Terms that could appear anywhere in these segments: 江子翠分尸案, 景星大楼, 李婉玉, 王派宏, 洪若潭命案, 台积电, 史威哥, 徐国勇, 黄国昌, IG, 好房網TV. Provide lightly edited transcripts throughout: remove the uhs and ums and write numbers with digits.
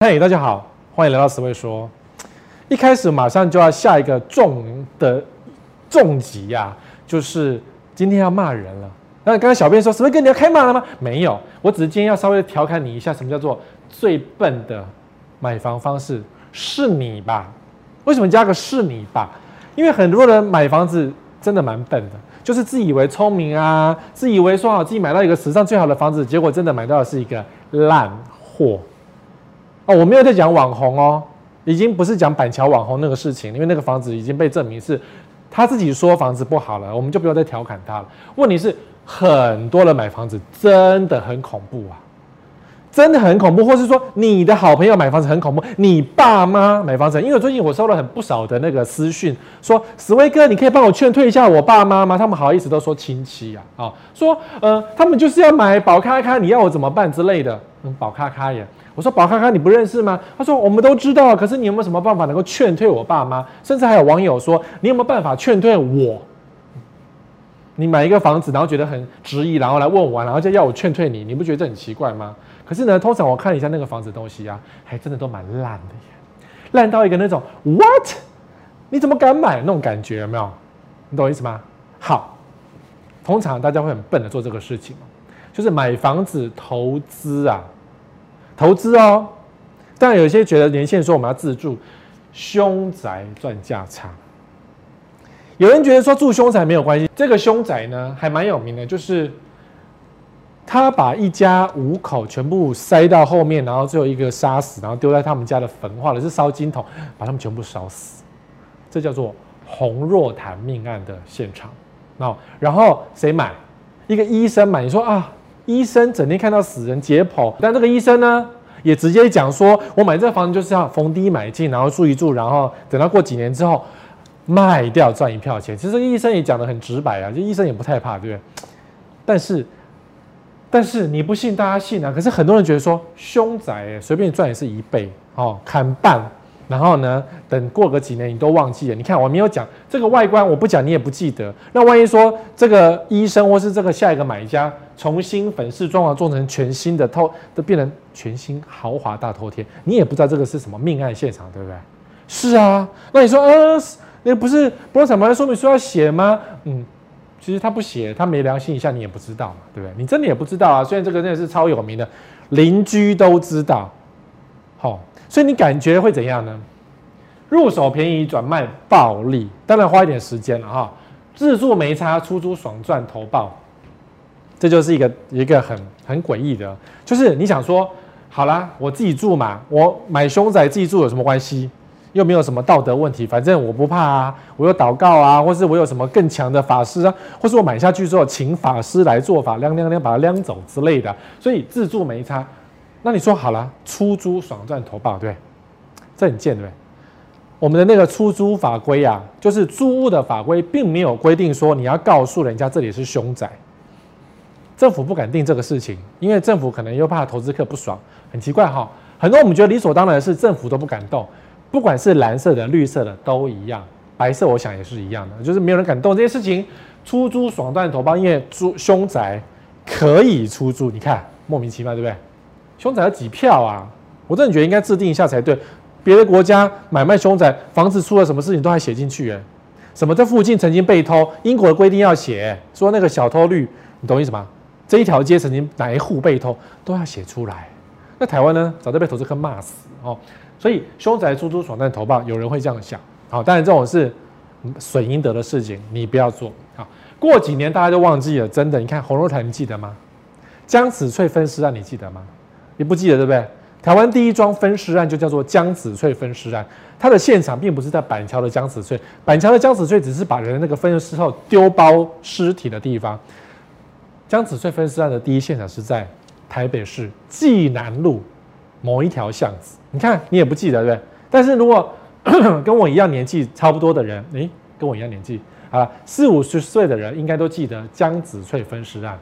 嘿， 大家好，欢迎来到十位说。一开始马上就要下一个重击呀，就是今天要骂人了。那刚刚小编说什么跟你要开骂了吗？没有，我只是今天要稍微调侃你一下，什么叫做最笨的买房方式是你吧？为什么加个是你吧？因为很多人买房子真的蛮笨的，就是自以为聪明啊，自以为说好自己买到一个史上最好的房子，结果真的买到的是一个烂货。哦，我没有在讲网红哦，已经不是讲板桥网红那个事情，因为那个房子已经被证明是他自己说房子不好了，我们就不要再调侃他了。问题是很多人买房子真的很恐怖啊，真的很恐怖，或是说你的好朋友买房子很恐怖，你爸妈买房子，因为最近我收了很不少的那个私讯，说史威哥，你可以帮我劝退一下我爸妈吗？他们好意思都说亲戚啊，哦，说他们就是要买宝咖咖，你要我怎么办之类的，宝咖咖耶。我说宝咖咖你不认识吗？他说我们都知道，可是你有没有什么办法能够劝退我爸妈？甚至还有网友说你有没有办法劝退我？你买一个房子，然后觉得很质疑，然后来问我，然后就要我劝退你，你不觉得这很奇怪吗？可是呢，通常我看一下那个房子东西啊，还真的都蛮烂的耶，烂到一个那种 what 你怎么敢买那种感觉，有没有？你懂我意思吗？好，通常大家会很笨的做这个事情，就是买房子投资啊。投资哦，当然有些觉得年限说我们要自住，凶宅赚价差。有人觉得说住凶宅没有关系，这个凶宅呢还蛮有名的，就是他把一家五口全部塞到后面，然后最后一个杀死，然后丢在他们家的焚化炉，是烧金桶，把他们全部烧死。这叫做洪若潭命案的现场。然后谁买？一个医生买，你说啊？医生整天看到死人解剖，但这个医生呢，也直接讲说，我买这房子就是要逢低买进，然后住一住，然后等到过几年之后卖掉赚一票钱。其实这个医生也讲得很直白啊，就医生也不太怕，对不对？但是你不信，大家信啊。可是很多人觉得说，凶宅欸，随便赚也是一倍哦，砍半。然后呢？等过个几年，你都忘记了。你看，我没有讲这个外观，我不讲，你也不记得。那万一说这个医生或是这个下一个买家重新粉饰装潢，做成全新的透，都变成全新豪华大头贴，你也不知道这个是什么命案现场，对不对？是啊。那你说，那不是不动产买卖说明书要写吗？其实他不写，他没良心一下，你也不知道嘛，对不对？你真的也不知道啊。虽然这个真的是超有名的，邻居都知道，好。所以你感觉会怎样呢？入手便宜转卖暴利，当然花一点时间了哈。自住没差，出租爽赚投报，这就是一个很诡异的，就是你想说，好啦，我自己住嘛，我买凶宅自己住有什么关系？又没有什么道德问题，反正我不怕啊，我有祷告啊，或是我有什么更强的法师啊，或是我买下去之后请法师来做法，亮把它亮走之类的，所以自住没差。那你说好了，出租爽赚投报，对，这很贱，对不对？我们的那个出租法规啊，就是租屋的法规，并没有规定说你要告诉人家这里是凶宅。政府不敢定这个事情，因为政府可能又怕投资客不爽，很奇怪哈。很多我们觉得理所当然的事，政府都不敢动，不管是蓝色的、绿色的都一样，白色我想也是一样的，就是没有人敢动这些事情。出租爽赚投报，因为凶宅可以出租，你看莫名其妙，对不对？凶宅要几票啊？我真的觉得应该制定一下才对。别的国家买卖凶宅，房子出了什么事情都还写进去，哎，什么在附近曾经被偷，英国的规定要写，说那个小偷率，你懂意思吗？这一条街曾经哪一户被偷都要写出来。那台湾呢，早就被投资客骂死哦。所以凶宅出租爽赚投报，有人会这样想。好，当然这种是损阴德的事情，你不要做。好，过几年大家就忘记了，真的。你看洪若潭，你记得吗？江子翠分尸案，你记得吗？你不记得对不对？台湾第一桩分尸案就叫做江子翠分尸案，它的现场并不是在板桥的江子翠，板桥的江子翠只是把人那个分尸后丢包尸体的地方。江子翠分尸案的第一现场是在台北市济南路某一条巷子，你看你也不记得对不对？但是如果跟我一样年纪差不多的人，跟我一样年纪啊，40、50岁的人应该都记得江子翠分尸案。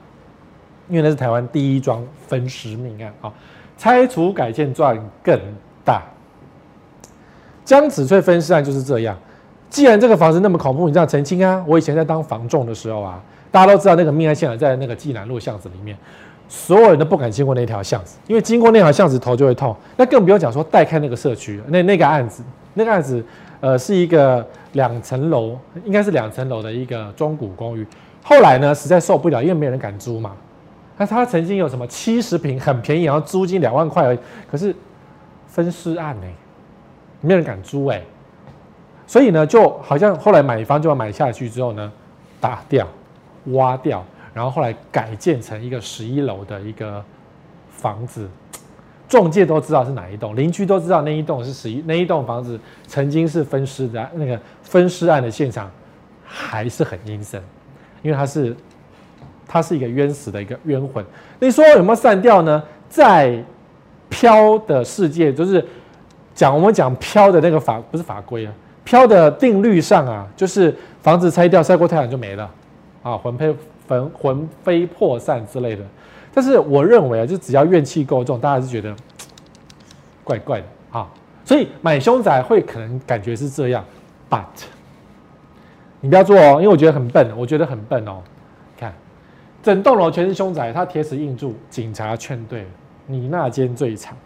因为那是台湾第一桩分尸命案啊，拆除改建赚更大。江子翠分尸案就是这样。既然这个房子那么恐怖，你知道澄清啊，我以前在当房仲的时候啊，大家都知道那个命案现场在那个济南路巷子里面，所有人都不敢经过那条巷子，因为经过那条巷子头就会痛。那更不用讲说带看那个社区，那个案子，是一个2层楼，应该是2层楼的一个中古公寓。后来呢，实在受不了，因为没有人敢租嘛。那他曾经有什么70平很便宜，然后租金2万块而已，可是分尸案哎、欸，没有人敢租哎、欸。所以呢，就好像后来买方就要买下去之后呢，打掉、挖掉。 然后后来改建成一个11楼的一个房子，中介都知道是哪一栋，邻居都知道那一栋是那一栋房子曾经是分尸的那个分尸案的现场，还是很阴森，因为它是一个冤死的一个冤魂。你说有没有散掉呢？在飘的世界，就是我们讲飘的那个不是法规啊，飘的定律上啊，就是房子拆掉晒过太阳就没了啊，魂飞魄散之类的，但是我认为啊，就只要怨气够重，大家是觉得怪怪的啊，所以买凶宅会可能感觉是这样 ，but 你不要做哦，因为我觉得很笨，哦。看，整栋楼全是凶宅，他铁齿硬住，警察劝对，你那间最惨，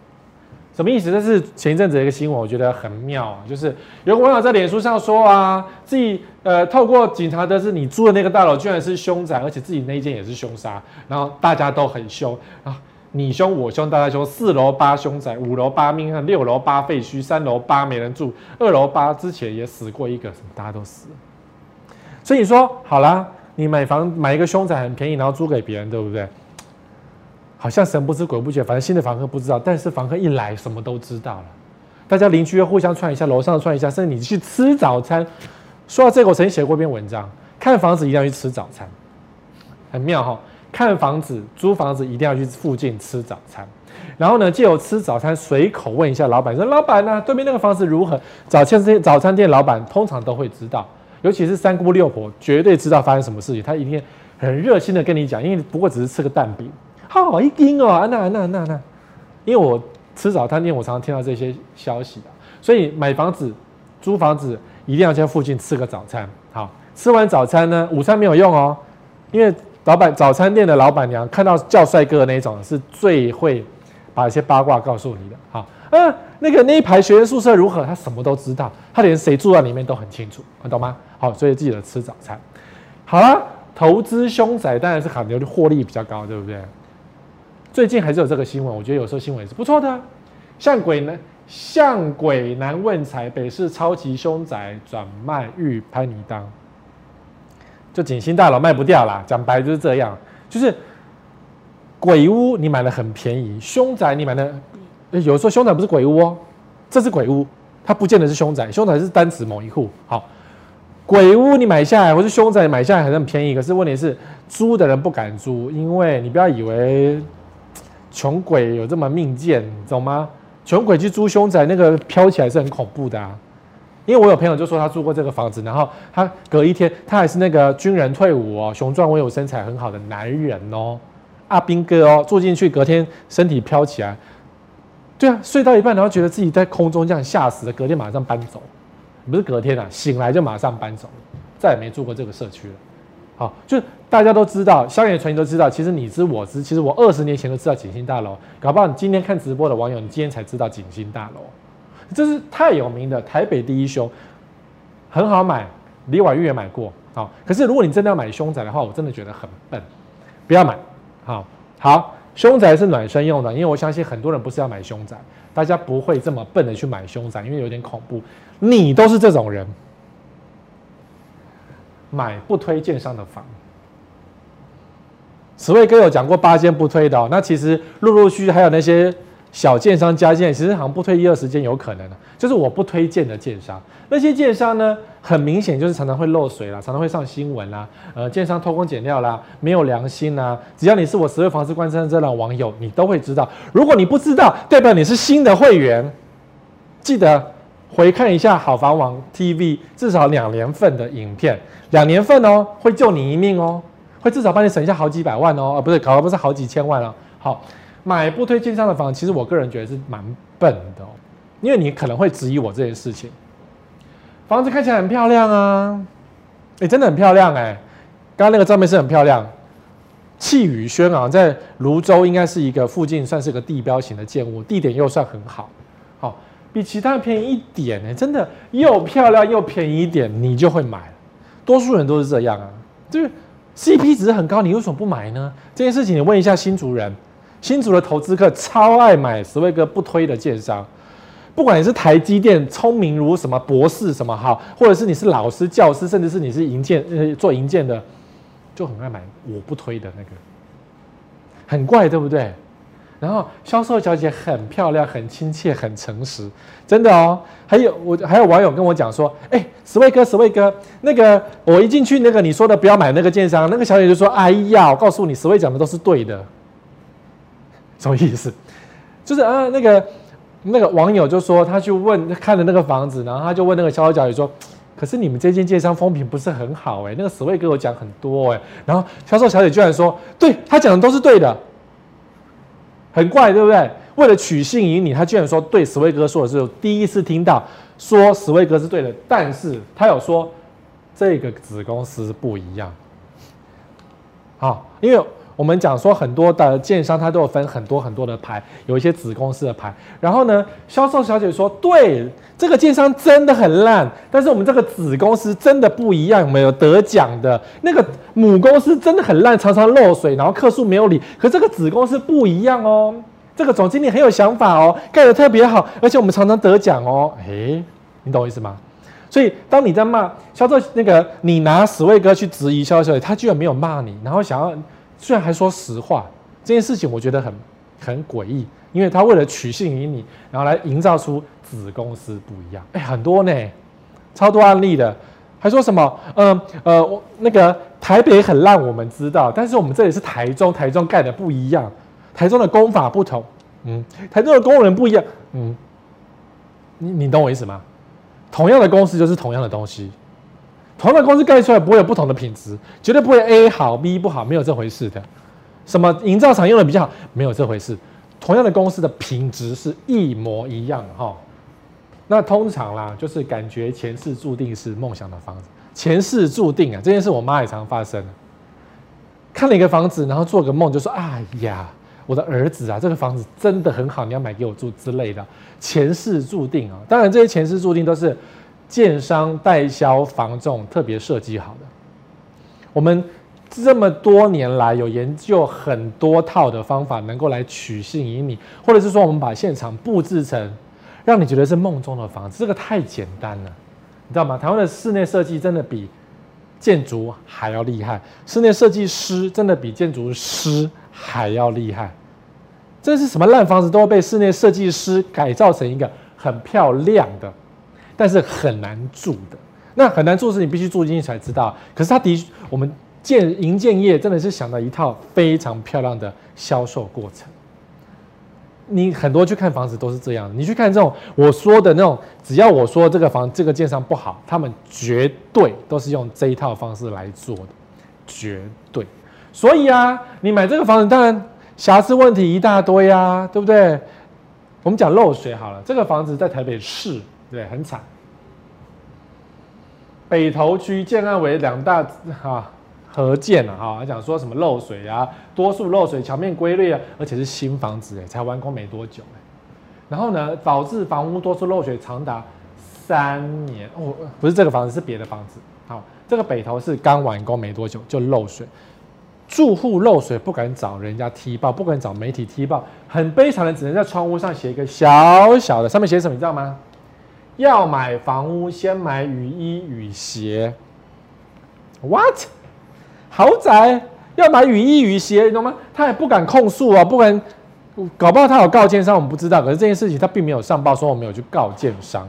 什么意思？这是前一阵子的一个新闻，我觉得很妙啊，就是有个网友在脸书上说啊，自己。 透过警察得知你住的那个大楼居然是凶宅，而且自己那一间也是凶杀，然后大家都很凶啊，你凶我凶大家凶，4楼8凶宅，5楼8命案，6楼8废墟，3楼8没人住，2楼8之前也死过一个，大家都死了。所以你说好啦，你买一个凶宅很便宜，然后租给别人，对不对？好像神不知鬼不觉，反正新的房客不知道，但是房客一来什么都知道了，大家邻居又互相串一下，楼上串一下，甚至你去吃早餐。 说到这个，我曾经写过一篇文章，看房子一定要去吃早餐，很妙哈。看房子、租房子一定要去附近吃早餐，然后呢，借由吃早餐随口问一下老板，说老板啊，对面那个房子如何？早餐店老板通常都会知道，尤其是三姑六婆绝对知道发生什么事情，他一定很热心的跟你讲，因为不过只是吃个蛋饼，好一斤哦，那，因为我吃早餐店，我常常听到这些消息啊，所以买房子、租房子。 一定要在附近吃个早餐，好，吃完早餐呢，午餐没有用哦，因为早餐店的老板娘看到叫帅哥的那种，是最会把一些八卦告诉你的，好，那一排学生宿舍如何，他什么都知道，他连谁住在里面都很清楚，你懂吗？好，所以记得吃早餐。好啦，投资凶宅当然是可能获利比较高，对不对？最近还是有这个新闻，我觉得有时候新闻也是不错的、啊，像鬼难问财，北市超级凶宅转卖欲拍泥当，就景星大楼卖不掉啦。讲白就是这样，就是鬼屋你买的很便宜，凶宅你买的，有时候凶宅不是鬼屋哦，这是鬼屋，它不见得是凶宅，凶宅是单指某一户。好，鬼屋你买下来，或是凶宅买下来还很便宜，可是问题是租的人不敢租，因为你不要以为穷鬼有这么命贱，你懂吗？ 穷鬼去租凶宅，那个飘起来是很恐怖的啊！因为我有朋友就说他住过这个房子，然后他隔一天，他还是那个军人退伍哦，雄壮威武、身材很好的男人哦，阿兵哥哦，住进去隔天身体飘起来，对啊，睡到一半然后觉得自己在空中这样吓死了，隔天马上搬走，不是隔天啊，醒来就马上搬走，再也没住过这个社区了。好，就是大家都知道，乡野传言都知道，其实你知我知，其实我20年前都知道景星大楼，搞不好你今天看直播的网友，你今天才知道景星大楼，这是太有名的台北第一凶，很好买，李婉玉也买过，好，可是如果你真的要买凶宅的话，我真的觉得很笨，不要买，好，凶宅是暖身用的，因为我相信很多人不是要买凶宅，大家不会这么笨的去买凶宅，因为有点恐怖，你都是这种人。 买不推荐上的房，此位哥有讲过8间不推的、哦，那其实陆陆续续还有那些小建商加建，其实好像不推1、20间有可能的、啊，就是我不推荐的建商。那些建商呢，很明显就是常常会漏水啦，常常会上新闻啦，建商偷工减料啦，没有良心啦。只要你是我10位房市观察这档网友，你都会知道。如果你不知道，代表你是新的会员，记得。 回看一下好房网 TV 至少2年份的影片，2年份哦，会救你一命哦，会至少帮你省下好几百万哦，不是，搞不是好几千万了、哦。好，买不推荐上的房，其实我个人觉得是蛮笨的、哦，因为你可能会质疑我这件事情。房子看起来很漂亮啊，真的很漂亮哎、欸，刚刚那个照片是很漂亮，气宇轩昂，在芦洲应该是一个附近算是个地标型的建物，地点又算很好，好，比其他便宜一点呢，真的又漂亮又便宜一点，你就会买。多数人都是这样啊，就是 CP 值很高，你为什么不买呢？这件事情你问一下新竹人，新竹的投资客超爱买史卫哥不推的建商。 不管你是台积电聪明如什么博士什么好，或者是你是老师教师，甚至是你是营建做营建的，就很爱买我不推的那个，很怪对不对？然后销售小姐很漂亮、很亲切、很诚实，真的哦。还有网友跟我讲说，哎，史卫哥，那个我一进去那个你说的不要买那个建商，那个小姐就说，哎呀，我告诉你，史卫讲的都是对的，什么意思？就是啊那个网友就说，他去问看了那个房子，然后他就问那个销售小姐说：“可是你们这间建商风评不是很好哎、欸，那个史卫哥我讲很多哎、欸。”然后销售小姐居然说：“对他讲的都是对的，很怪对不对？为了取信于你，他居然说对史卫哥说的是第一次听到说史卫哥是对的，但是他有说这个子公司不一样。好，因为。” 我们讲说很多的建商，它都有分很多的牌，有一些子公司的牌。然后呢，销售小姐说：“对，这个建商真的很烂，但是我们这个子公司真的不一样，没有得奖的那个母公司真的很烂，常常漏水，然后客诉没有理。可这个子公司不一样哦，这个总经理很有想法哦，盖得特别好，而且我们常常得奖哦。哎，你懂我意思吗？所以当你在骂销售那个，你拿史卫哥去质疑销售小姐，他居然没有骂你，然后想要。” 虽然还说实话，这件事情我觉得很诡异，因为他为了取信于你，然后来营造出子公司不一样，哎，很多呢，超多案例的，还说什么，那个台北很烂，我们知道，但是我们这里是台中盖的不一样，台中的工法不同，嗯，台中的工人不一样，嗯，你懂我意思吗？同样的公司就是同样的东西。 同样的公司盖出来不会有不同的品质，绝对不会 A 好 B 不好，没有这回事的。什么营造厂用的比较好，没有这回事。同样的公司的品质是一模一样哈。那通常啦，就是感觉前世注定是梦想的房子，前世注定啊，这件事我妈也常发生。看了一个房子，然后做个梦就说：“哎呀，我的儿子啊，这个房子真的很好，你要买给我住之类的。”前世注定啊，当然这些前世注定都是。 建商、代销、房仲特别设计好的，我们这么多年来有研究很多套的方法，能够来取信于你，或者是说我们把现场布置成让你觉得是梦中的房子，这个太简单了，你知道吗？台湾的室内设计真的比建筑还要厉害，室内设计师真的比建筑师还要厉害，这是什么烂房子都会被室内设计师改造成一个很漂亮的。 但是很难住的，那很难住是你必须住进去才知道。可是他的，我们营建业真的是想到一套非常漂亮的销售过程。你很多去看房子都是这样，你去看这种我说的那种，只要我说这个这个建商不好，他们绝对都是用这一套方式来做的，绝对。所以啊，你买这个房子，当然瑕疵问题一大堆啊，对不对？我们讲漏水好了，这个房子在台北市。 对，很惨。北投区建案为两大合建啊，讲说什么漏水啊，多数漏水，墙面龟裂啊，而且是新房子哎，才完工没多久哎。然后呢，导致房屋多处漏水长达3年哦，不是这个房子，是别的房子。好，这个北投是刚完工没多久就漏水，住户漏水不敢找人家踢爆，不敢找媒体踢爆，很悲惨的，只能在窗户上写一个小小的，上面写什么你知道吗？ 要买房屋，先买雨衣雨鞋。What？ 豪宅要买雨衣雨鞋，你懂吗？他也不敢控诉啊，不敢，搞不好他有告建商，我们不知道。可是这件事情他并没有上报，说我没有去告建商，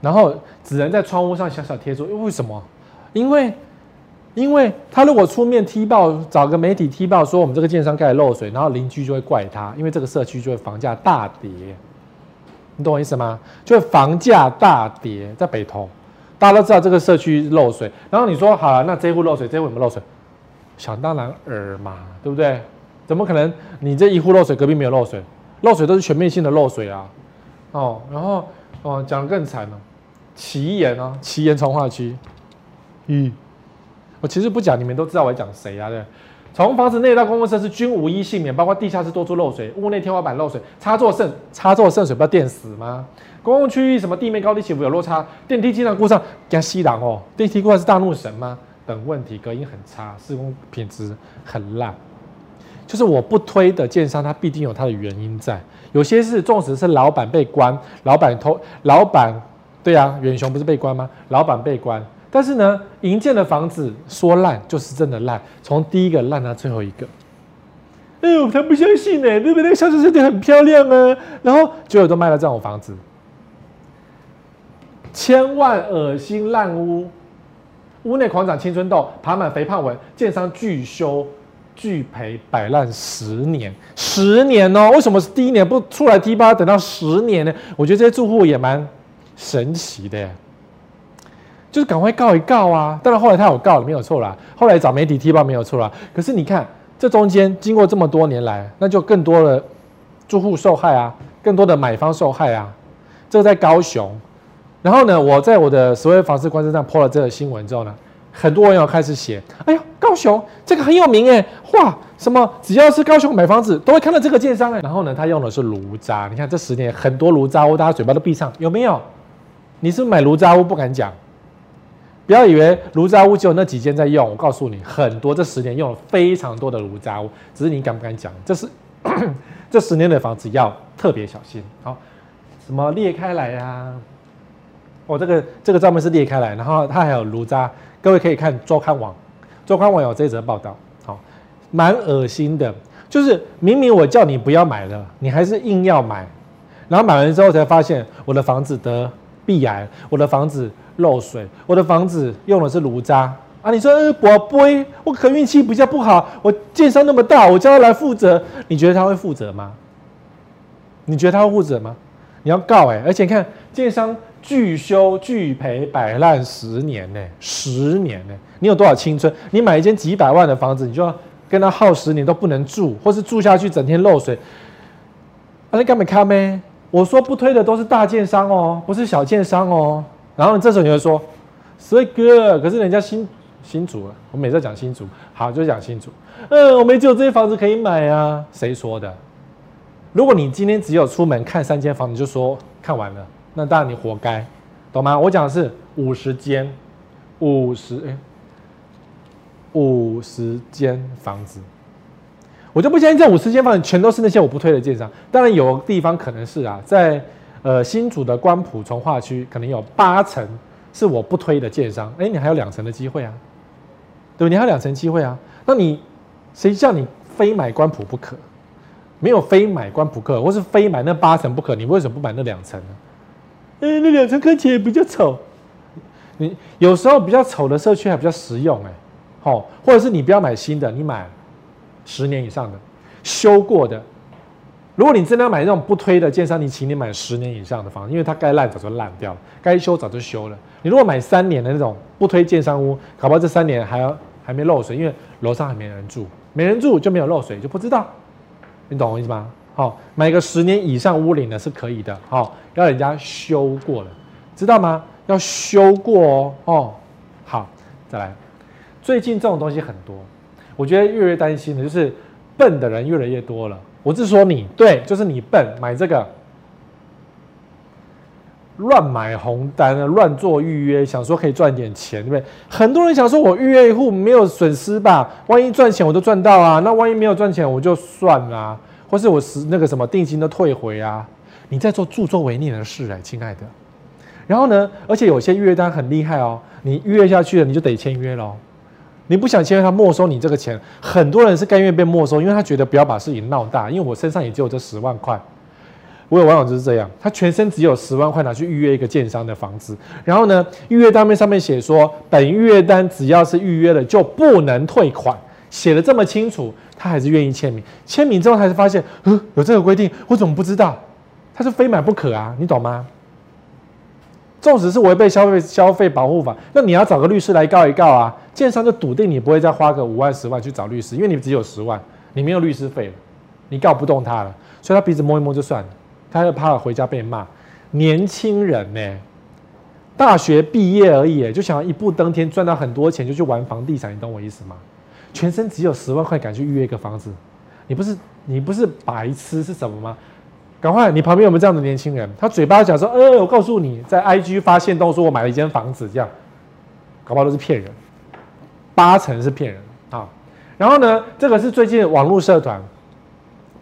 然后只能在窗户上小小贴出。为什么？因为他如果出面踢爆，找个媒体踢爆，说我们这个建商盖漏水，然后邻居就会怪他，因为这个社区就会房价大跌。 你懂我意思吗？就是房价大跌，在北投，大家都知道这个社区漏水。然后你说好了，那这户漏水，这户有没有漏水？想当然耳嘛，对不对？怎么可能你这一户漏水，隔壁没有漏水？漏水都是全面性的漏水啊！哦，然后哦，讲得更惨了，奇岩啊，奇岩从化区，我其实不讲，你们都知道我在讲谁啊？对，从房子内到公共设施均无一幸免，包括地下室多处漏水、屋内天花板漏水、插座渗水，不要电死吗？公共区域什么地面高低起伏有落差，电梯经常故障，给他吸档哦。电梯故障是大怒神吗？等问题，隔音很差，施工品质很烂。就是我不推的建商，它必定有它的原因在。有些是纵使是老板被关，对啊，远雄不是被关吗？老板被关。但是呢，营建的房子说烂就是真的烂，从第一个烂到最后一个。哎、欸，我才不相信呢、欸，对不对？那个销售设计很漂亮啊，然后结果都卖了这种房子，千万恶心烂屋，屋内狂长青春痘，爬满肥胖纹，建商拒修拒赔，摆烂10年，10年哦、喔！为什么是第一年不出来踢吧，等到10年呢？我觉得这些住户也蛮神奇的、欸。就是赶快告一告啊！当然后来他有告了，没有错啦。后来找媒体踢爆没有错啦。可是你看，这中间经过这么多年来，那就更多的住户受害啊，更多的买方受害啊。这个在高雄，然后呢，我在我的所谓房市观察上 po 了这个新闻之后呢，很多网友开始写：“哎呀，高雄这个很有名哎，哇，什么只要是高雄买房子都会看到这个建商哎。”然后呢，他用的是炉渣，你看这10年很多炉渣屋，大家嘴巴都闭上，有没有？你是不是买炉渣屋不敢讲？不要以为炉渣屋只有那几间在用，我告诉你，很多这10年用了非常多的炉渣屋，只是你敢不敢讲？这是这10年的房子要特别小心。好，什么裂开来啊？哦，这个照片是裂开来，然后它还有炉渣，各位可以看周刊网有这一则报道，好，蛮恶心的，就是明明我叫你不要买了，你还是硬要买，然后买完之后才发现我的房子得壁癌，我的房子漏水，我的房子用的是炉渣啊！你说，宝贝，我可运气比较不好，我建商那么大，我叫他来负责，你觉得他会负责吗？你觉得他会负责吗？你要告哎、欸！而且你看，建商拒修拒赔，摆烂10年呢、欸，10年呢、欸！你有多少青春？你买一间几百万的房子，你就要跟他耗10年都不能住，或是住下去整天漏水，啊，你干嘛看咩？我说不推的都是大建商哦，不是小建商哦。然后这时候你会说，帅哥，可是人家新竹啊，我每次讲新竹，好就讲新竹，我没只有这些房子可以买啊，谁说的？如果你今天只有出门看3间房子就说看完了，那当然你活该，懂吗？我讲的是50间，50间房子。我就不相信这50间房子全都是那些我不推的建商，当然有地方可能是啊，在新竹的光埔从化区可能有8成是我不推的建商，哎、欸，你还有2成的机会啊，对不对？你还有2成机会啊，那你谁叫你非买光埔不可？没有非买光埔客，或是非买那8成不可，你为什么不买那2成呢？那2成看起来比较丑，你有时候比较丑的社区还比较实用哎、欸，哦，或者是你不要买新的，你买10年以上的修过的，如果你真的要买那种不推的建商，你请你买10年以上的房子，因为它该烂早就烂掉了，该修早就修了。你如果买3年的那种不推建商屋，搞不好这3年还没漏水，因为楼上还没人住，没人住就没有漏水，就不知道，你懂我意思吗？好、哦，买个10年以上屋龄的是可以的，好、哦，要人家修过了，知道吗？要修过哦，哦，好，再来，最近这种东西很多。我觉得越来越担心的就是笨的人越来越多了。我是说你对，就是你笨，买这个乱买红单啊，乱做预约，想说可以赚点钱，对不对？很多人想说我预约一户没有损失吧，万一赚钱我都赚到啊，那万一没有赚钱我就算啦、啊，或是我那个什么定金都退回啊。你在做助纣为虐的事哎、欸，亲爱的。然后呢，而且有些预约单很厉害哦，你预约下去了你就得签约喽。你不想签约，他没收你这个钱。很多人是甘愿被没收，因为他觉得不要把事情闹大。因为我身上也只有这10万块，我有网友就是这样，他全身只有10万块拿去预约一个建商的房子。然后呢，预约单上面写说，本预约单只要是预约了就不能退款，写的这么清楚，他还是愿意签名。签名之后，他才发现，有这个规定，我怎么不知道？他是非买不可啊，你懂吗？纵使是违背消费保护法，那你要找个律师来告一告啊！建商就笃定你不会再花个5万10万去找律师，因为你只有10万，你没有律师费了，你告不动他了，所以他鼻子摸一摸就算了，他就怕回家被骂。年轻人呢、欸，大学毕业而已、欸，就想要一步登天，赚到很多钱就去玩房地产，你懂我意思吗？全身只有10万块敢去预约一个房子，你不是白痴是什么吗？赶快，你旁边有没有这样的年轻人？他嘴巴讲说，我告诉你，在 IG 发现都说我买了一间房子，这样，搞不好都是骗人，8成是骗人啊。然后呢，这个是最近网络社团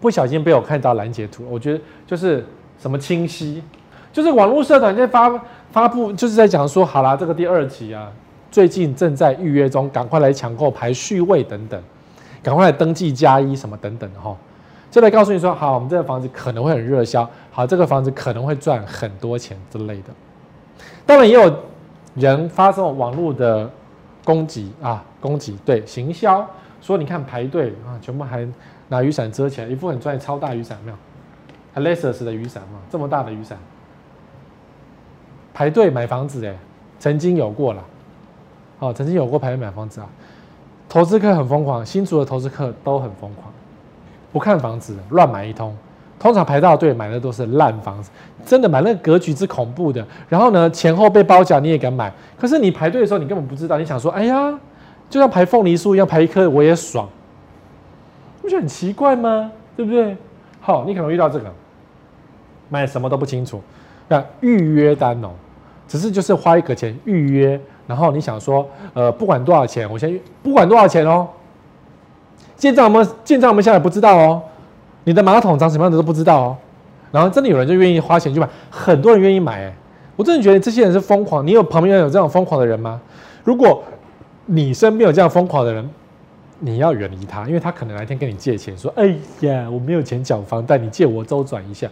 不小心被我看到拦截图，我觉得就是什么清晰，就是网络社团在发布，就是在讲说，好啦，这个第2期啊。 最近正在预约中，赶快来抢购排序位等等，赶快来登记+1什么等等哈，就来告诉你说，好，我们这个房子可能会很热销，好，这个房子可能会赚很多钱之类的。当然也有人发送网络的攻击对行销，说你看排队啊，全部还拿雨伞遮起来，一副很专业超大雨伞没有 ，Lexus 的雨伞嘛，这么大的雨伞，排队买房子哎，曾经有过啦。 哦，曾经有过排队买房子啊，投资客很疯狂，新竹的投资客都很疯狂，不看房子乱买一通，通常排到队买的都是烂房子，真的买那个格局之恐怖的。然后呢，前后被包夹你也敢买，可是你排队的时候你根本不知道，你想说，哎呀，就像排凤梨酥一样，排一颗我也爽，不觉得很奇怪吗？对不对？好，你可能遇到这个，买什么都不清楚，那预约单哦，只是就是花一个钱预约。 然后你想说，不管多少钱，我先不管多少钱哦。建账我们下来不知道哦，你的马桶长什么样的都不知道哦。然后真的有人就愿意花钱去买，很多人愿意买哎，我真的觉得这些人是疯狂。你有旁边有这样疯狂的人吗？如果你身边有这样疯狂的人，你要远离他，因为他可能哪天跟你借钱，说哎呀我没有钱缴房贷，你借我周转一下，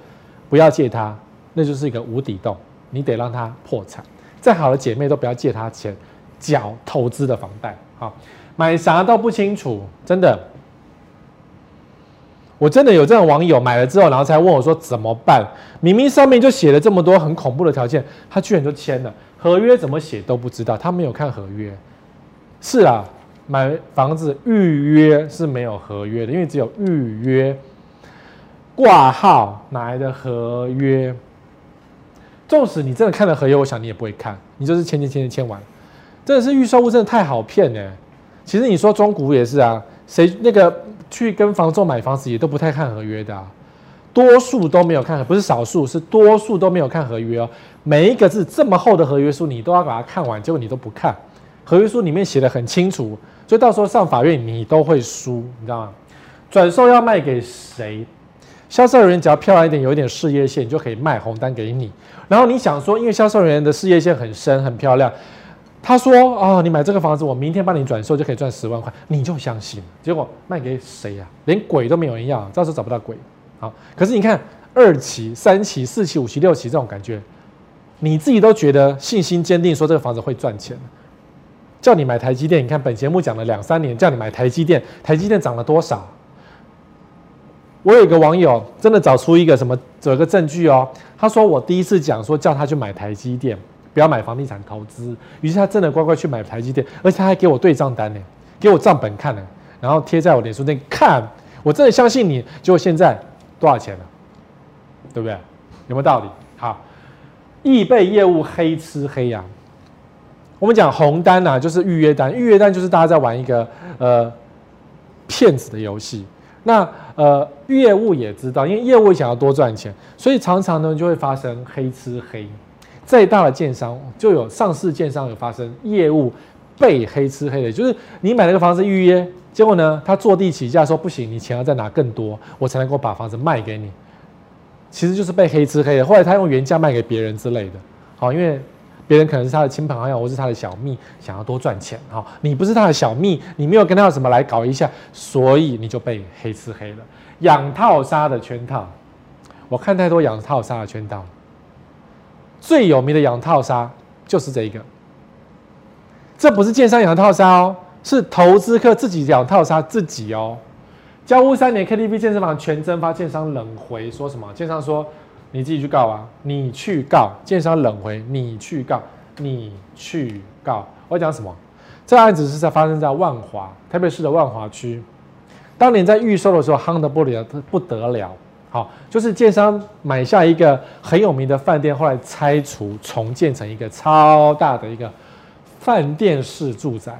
不要借他，那就是一个无底洞，你得让他破产。 再好的姐妹都不要借他钱，缴投资的房贷啊！买啥都不清楚，真的。我真的有这种网友买了之后，然后才问我说怎么办？明明上面就写了这么多很恐怖的条件，他居然就签了，合约怎么写都不知道，他没有看合约。是啊，买房子预约是没有合约的，因为只有预约挂号哪来的合约？ 纵使你真的看了合约，我想你也不会看，你就是签完，真的是预售屋真的太好骗呢。其实你说中古也是啊，谁那个去跟房仲买房子也都不太看合约的、啊，多数都没有看，不是少数，是多数都没有看合约哦。每一个字这么厚的合约书，你都要把它看完，结果你都不看，合约书里面写的很清楚，所以到时候上法院你都会输，你知道吗？转售要卖给谁？ 销售人员只要漂亮一点，有一点事业线，你就可以卖红单给你。然后你想说，因为销售人员的事业线很深、很漂亮，他说：“哦，你买这个房子，我明天帮你转售就可以赚10万块。”你就相信，结果卖给谁呀、啊？连鬼都没有人要，到时候找不到鬼。好，可是你看2期、3期、4期、5期、6期这种感觉，你自己都觉得信心坚定，说这个房子会赚钱。叫你买台积电，你看本节目讲了2、3年，叫你买台积电，台积电涨了多少？ 我有一个网友真的找出一个什么，有一个证据哦。他说我第一次讲说叫他去买台积电，不要买房地产投资。于是他真的乖乖去买台积电，而且他还给我对账单呢，给我账本看呢，然后贴在我脸书那看。我真的相信你。结果现在多少钱了？对不对？有没有道理？好，易被业务黑吃黑啊。我们讲红单啊，就是预约单，预约单就是大家在玩一个骗子的游戏。 那业务也知道，因为业务想要多赚钱，所以常常呢就会发生黑吃黑。再大的建商就有上市建商有发生业务被黑吃黑的，就是你买了个房子预约，结果呢他坐地起价说不行，你钱要再拿更多，我才能够把房子卖给你。其实就是被黑吃黑的，后来他用原价卖给别人之类的。好，因为别人可能是他的亲朋好友或是他的小蜜，想要多赚钱。好，你不是他的小蜜，你没有跟他有什么来搞一下，所以你就被黑吃黑了。养套杀的圈套，我看太多养套杀的圈套。最有名的养套杀就是这一个，这不是建商养套杀哦，是投资客自己养套杀自己哦。交屋3年 KTV 健身房全增发，建商冷回说什么？建商说。 你自己去告啊！你去告，建商冷回，你去告，你去告。我讲什么？这案子是在发生在万华，台北市的万华区。当年在预售的时候，夯得不得了。好，就是建商买下一个很有名的饭店，后来拆除重建成一个超大的一个饭店式住宅。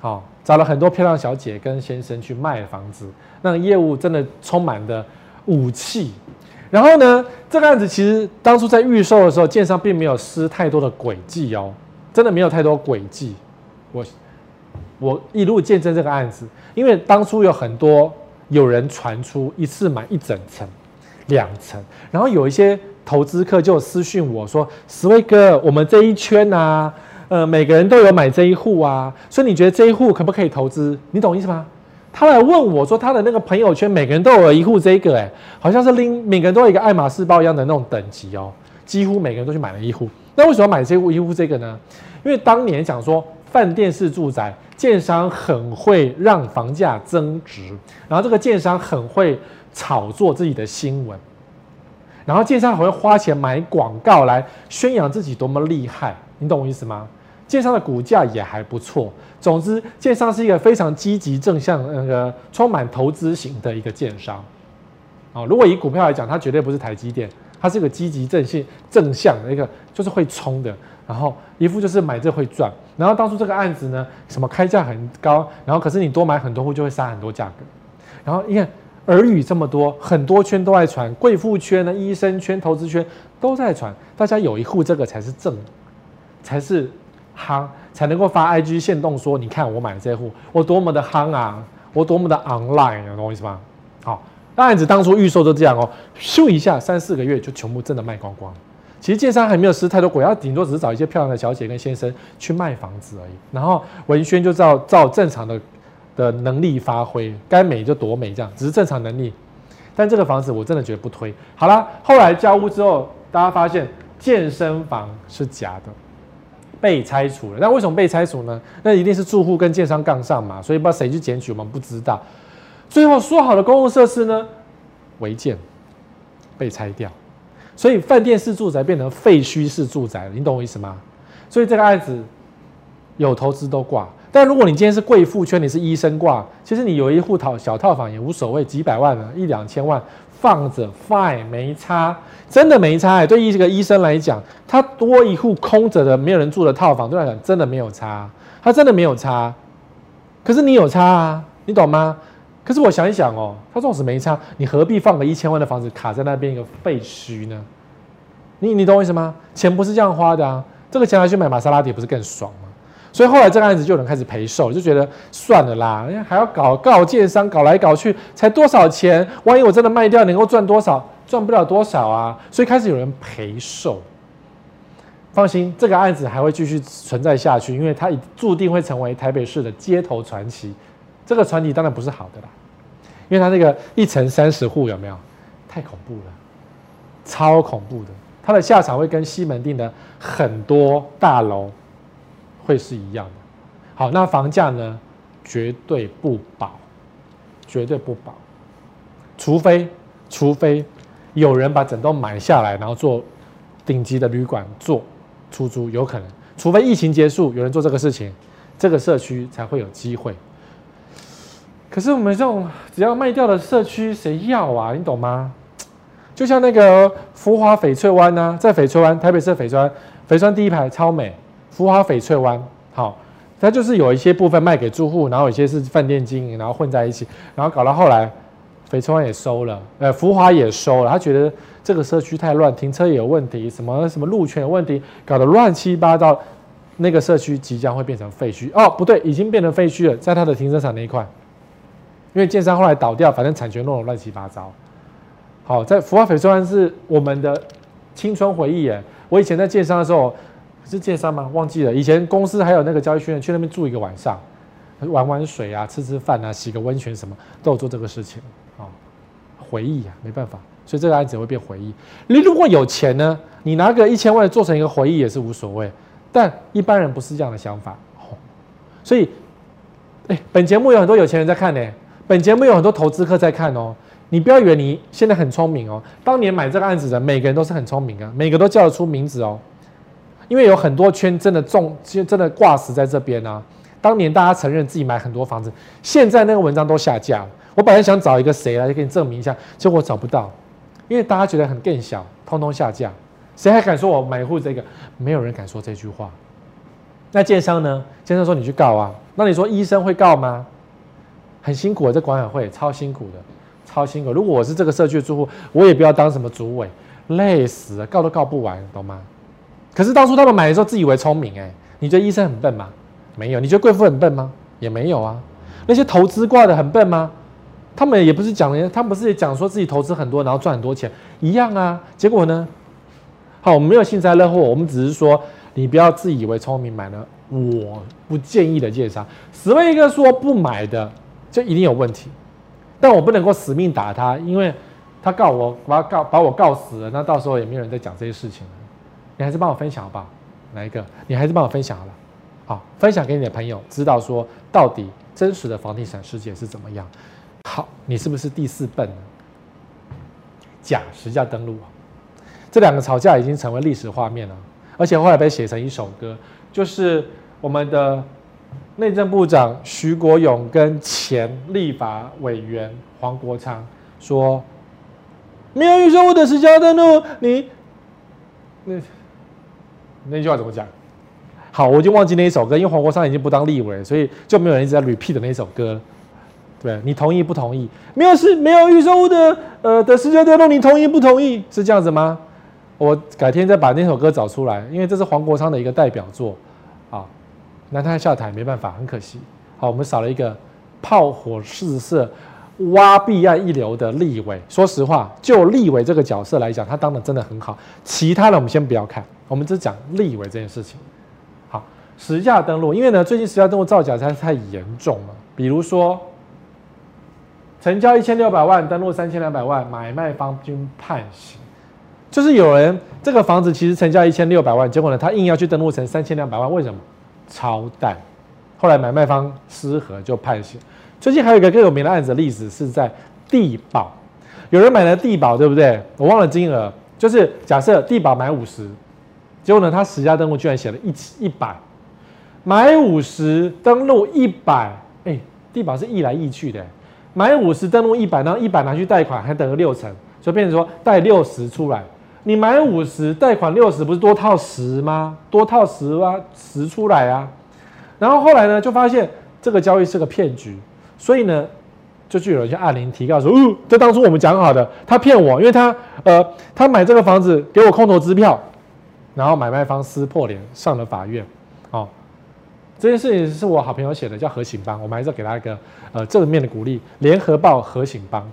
好，找了很多漂亮小姐跟先生去卖房子，让业务真的充满的武器。然后呢，这个案子其实当初在预售的时候，建商并没有施太多的诡计哦，真的没有太多诡计。我一路见证这个案子，因为当初有很多有人传出一次买一整层、2层，然后有一些投资客就私讯我说：“石威哥，我们这一圈啊。”每个人都有买这一户啊，所以你觉得这一户可不可以投资？你懂意思吗？他来问我说，他的那个朋友圈每个人都有一户这个、欸，好像是每个人都有一个爱马仕包一样的那种等级哦，几乎每个人都去买了一户。那为什么要买这户一户这个呢？因为当年讲说饭店式住宅，建商很会让房价增值，然后这个建商很会炒作自己的新闻，然后建商还会花钱买广告来宣扬自己多么厉害，你懂我意思吗？建商的股价也还不错。总之，建商是一个非常积极正向、充满投资型的一个建商。哦，如果以股票来讲，它绝对不是台积电，它是一个积极正向的一个，就是会冲的。然后一副就是买这会赚。然后当初这个案子呢，什么开价很高，然后可是你多买很多户就会杀很多价格。然后你看耳语这么多，很多圈都在传，贵妇圈呢、医生圈、投资圈都在传，大家有一户这个才是正，才是。夯才能够发 IG 限动说，你看我买这户，我多么的夯啊，我多么的 online， 你懂我意思吗？好，那案子当初预售就这样哦，咻一下3、4个月就全部真的卖光光。其实建商还没有施太多诡计，顶多只是找一些漂亮的小姐跟先生去卖房子而已。然后文宣就照正常的能力发挥，该美就多美这样，只是正常能力。但这个房子我真的觉得不推。好啦，后来交屋之后，大家发现健身房是假的。被拆除了，那为什么被拆除呢？那一定是住户跟建商杠上嘛，所以不知道谁去检举，我们不知道。最后说好的公共设施呢，违建被拆掉，所以饭店式住宅变成废墟式住宅了，你懂我意思吗？所以这个案子有投资都挂，但如果你今天是贵妇圈，你是医生挂，其实你有一户小套房也无所谓，几百万啊，1、2千万。放着 fine 没差，真的没差、欸。对于这个医生来讲，他多一户空着的、没有人住的套房，对他来讲真的没有差，他真的没有差。可是你有差啊，你懂吗？可是我想一想哦，他纵使没差，你何必放个1000万的房子卡在那边一个废墟呢？你懂我意思吗？钱不是这样花的啊，这个钱拿去买玛莎拉蒂不是更爽吗？所以后来这个案子就有人开始赔售，就觉得算了啦，还要告建商，搞来搞去才多少钱？万一我真的卖掉，能够赚多少？赚不了多少啊！所以开始有人赔售。放心，这个案子还会继续存在下去，因为它注定会成为台北市的街头传奇。这个传奇当然不是好的啦，因为它那个1层30户有没有？太恐怖了，超恐怖的。它的下场会跟西门町的很多大楼。会是一样的。好，那房价呢？绝对不保，绝对不保。除非有人把整栋买下来，然后做顶级的旅馆做出租，有可能。除非疫情结束，有人做这个事情，这个社区才会有机会。可是我们这种只要卖掉的社区，谁要啊？你懂吗？就像那个福华翡翠湾啊，在翡翠湾，台北市翡翠湾，翡翠湾第一排超美。福华翡翠湾，好，它就是有一些部分卖给住户，然后有些是饭店经营，然后混在一起，然后搞到后来，翡翠湾也收了，福华也收了，他觉得这个社区太乱，停车也有问题，什么路权有问题，搞得乱七八糟，那个社区即将会变成废墟。哦，不对，已经变成废墟了，在它的停车场那一块，因为建商后来倒掉，反正产权弄得乱七八糟。好，在福华翡翠湾是我们的青春回忆耶，我以前在建商的时候。是建商吗？忘记了。以前公司还有那个交易学院，去那边住一个晚上，玩玩水啊，吃饭啊，洗个温泉什么，都有做这个事情啊、哦。回忆啊，没办法，所以这个案子会变回忆。你如果有钱呢，你拿个1000万做成一个回忆也是无所谓。但一般人不是这样的想法，哦、所以，本节目有很多有钱人在看呢、欸，本节目有很多投资客在看哦。你不要以为你现在很聪明哦，当年买这个案子的每个人都是很聪明啊，每个都叫得出名字哦。因为有很多圈真的挂死在这边啊！当年大家承认自己买很多房子，现在那个文章都下架了。我本来想找一个谁来给你证明一下，结果找不到，因为大家觉得很更小，通通下架。谁还敢说我买户这个？没有人敢说这句话，那建商呢？建商说你去告啊。那你说医生会告吗？很辛苦的，这管委会超辛苦的，超辛苦。如果我是这个社区的住户，我也不要当什么主委，累死了，告都告不完，懂吗？可是当初他们买的时候自以为聪明，哎，你觉得医生很笨吗？没有。你觉得贵妇很笨吗？也没有啊。那些投资挂的很笨吗？他们也不是讲，他们不是也讲说自己投资很多，然后赚很多钱一样啊。结果呢？好，我们没有幸灾乐祸，我们只是说。你不要自以为聪明，买了我不建议的建商，死命一个说不买的，就一定有问题。但我不能够死命打他，因为他告我，把我告死了，那到时候也没有人在讲这些事情了。你还是帮我分享好不好？哪一个？你还是帮我分享好了。好，分享给你的朋友，知道说到底真实的房地产世界是怎么样。好，你是不是第四笨呢？假实价登录啊，这两个吵架已经成为历史画面了。而且后来被写成一首歌，就是我们的内政部长徐国勇跟前立法委员黄国昌说：“没有预售屋的实价登录，你那句话怎么讲？”好，我就忘记那一首歌，因为黄国昌已经不当立委，所以就没有人一直在 repeat 的那一首歌。对，你同意不同意？没有预售屋的实价登录，你同意不同意？是这样子吗？我改天再把那首歌找出来，因为这是黄国昌的一个代表作，啊，那他下台没办法，很可惜。好，我们少了一个炮火四射、挖弊案一流的立委。说实话，就立委这个角色来讲，他当的真的很好。其他的我们先不要看，我们只讲立委这件事情。好，实价登录，因为呢，最近实价登录造假太严重了，比如说成交1600万，登录3200万，买卖方均判刑。就是有人这个房子其实成交1600万，结果呢他硬要去登录成3200万，为什么？超贷。后来买卖方失和就判刑。最近还有一个更有名的案子的例子是在地保，有人买了地保，对不对？我忘了金额，就是假设地保买50，结果呢他实价登录居然写了100，买50登录100，哎，地保是易来易去的，买50登录100，然后100拿去贷款还等了6成，所以变成说贷60出来。你买50贷款60，不是多套10吗？多套10啊，10出来啊。然后后来呢，就发现这个交易是个骗局，所以呢，就有人去按铃提告说，这当初我们讲好的，他骗我，因为他买这个房子给我空头支票，然后买卖方撕破脸上了法院。哦，这件事情是我好朋友写的，叫和醒帮，我们还是要给他一个正面的鼓励，联合报和醒帮。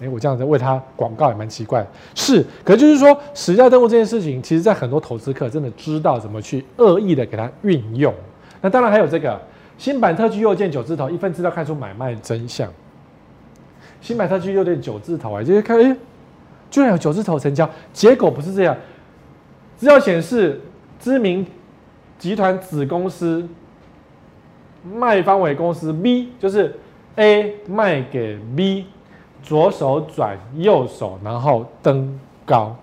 哎，我这样子为他广告也蛮奇怪的，是，可是就是说，实价登录这件事情，其实在很多投资客真的知道怎么去恶意的给它运用。那当然还有这个新版特区右键9字头，一份资料看出买卖真相。新版特区右键9字头啊，就是看，居然有9字头成交，结果不是这样。资料显示，知名集团子公司卖方为公司 B， 就是 A 卖给 B。左手转右手，然后登高，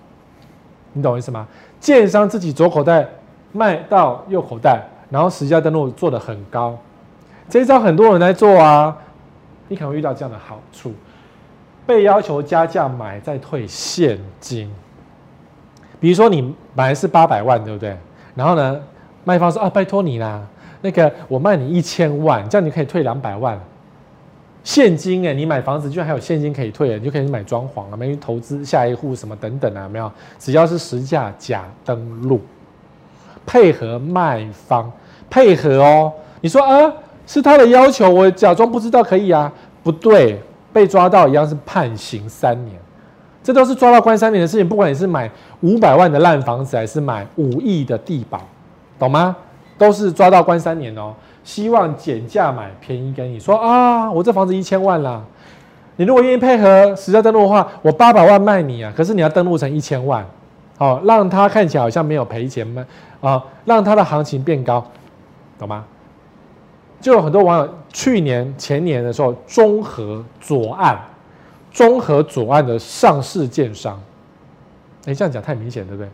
你懂我意思吗？建商自己左口袋卖到右口袋，然后实价登录做得很高，这一招很多人在做啊。你可能会遇到这样的好处：被要求加价买，再退现金。比如说你买的是800万，对不对？然后呢，卖方说啊，拜托你啦，那个我卖你1000万，这样你可以退200万。现金哎，你买房子居然还有现金可以退，你就可以买装潢啊，没投资下一户什么等等啊，有没有？只要是实价假登录，配合卖方配合哦。你说啊，是他的要求，我假装不知道可以啊？不对，被抓到一样是判刑3年，这都是抓到关3年的事情。不管你是买500万的烂房子，还是买5亿的地保，懂吗？都是抓到关3年哦。希望减价买便宜给你，说啊，我这房子1000万啦，你如果愿意配合实价登录的话，我800万卖你啊，可是你要登录成1000万，好，让他看起来好像没有赔钱嘛，啊，让他的行情变高，懂吗？就有很多网友去年前年的时候，综合左岸的上市建商，哎，这样讲太明显，对不对？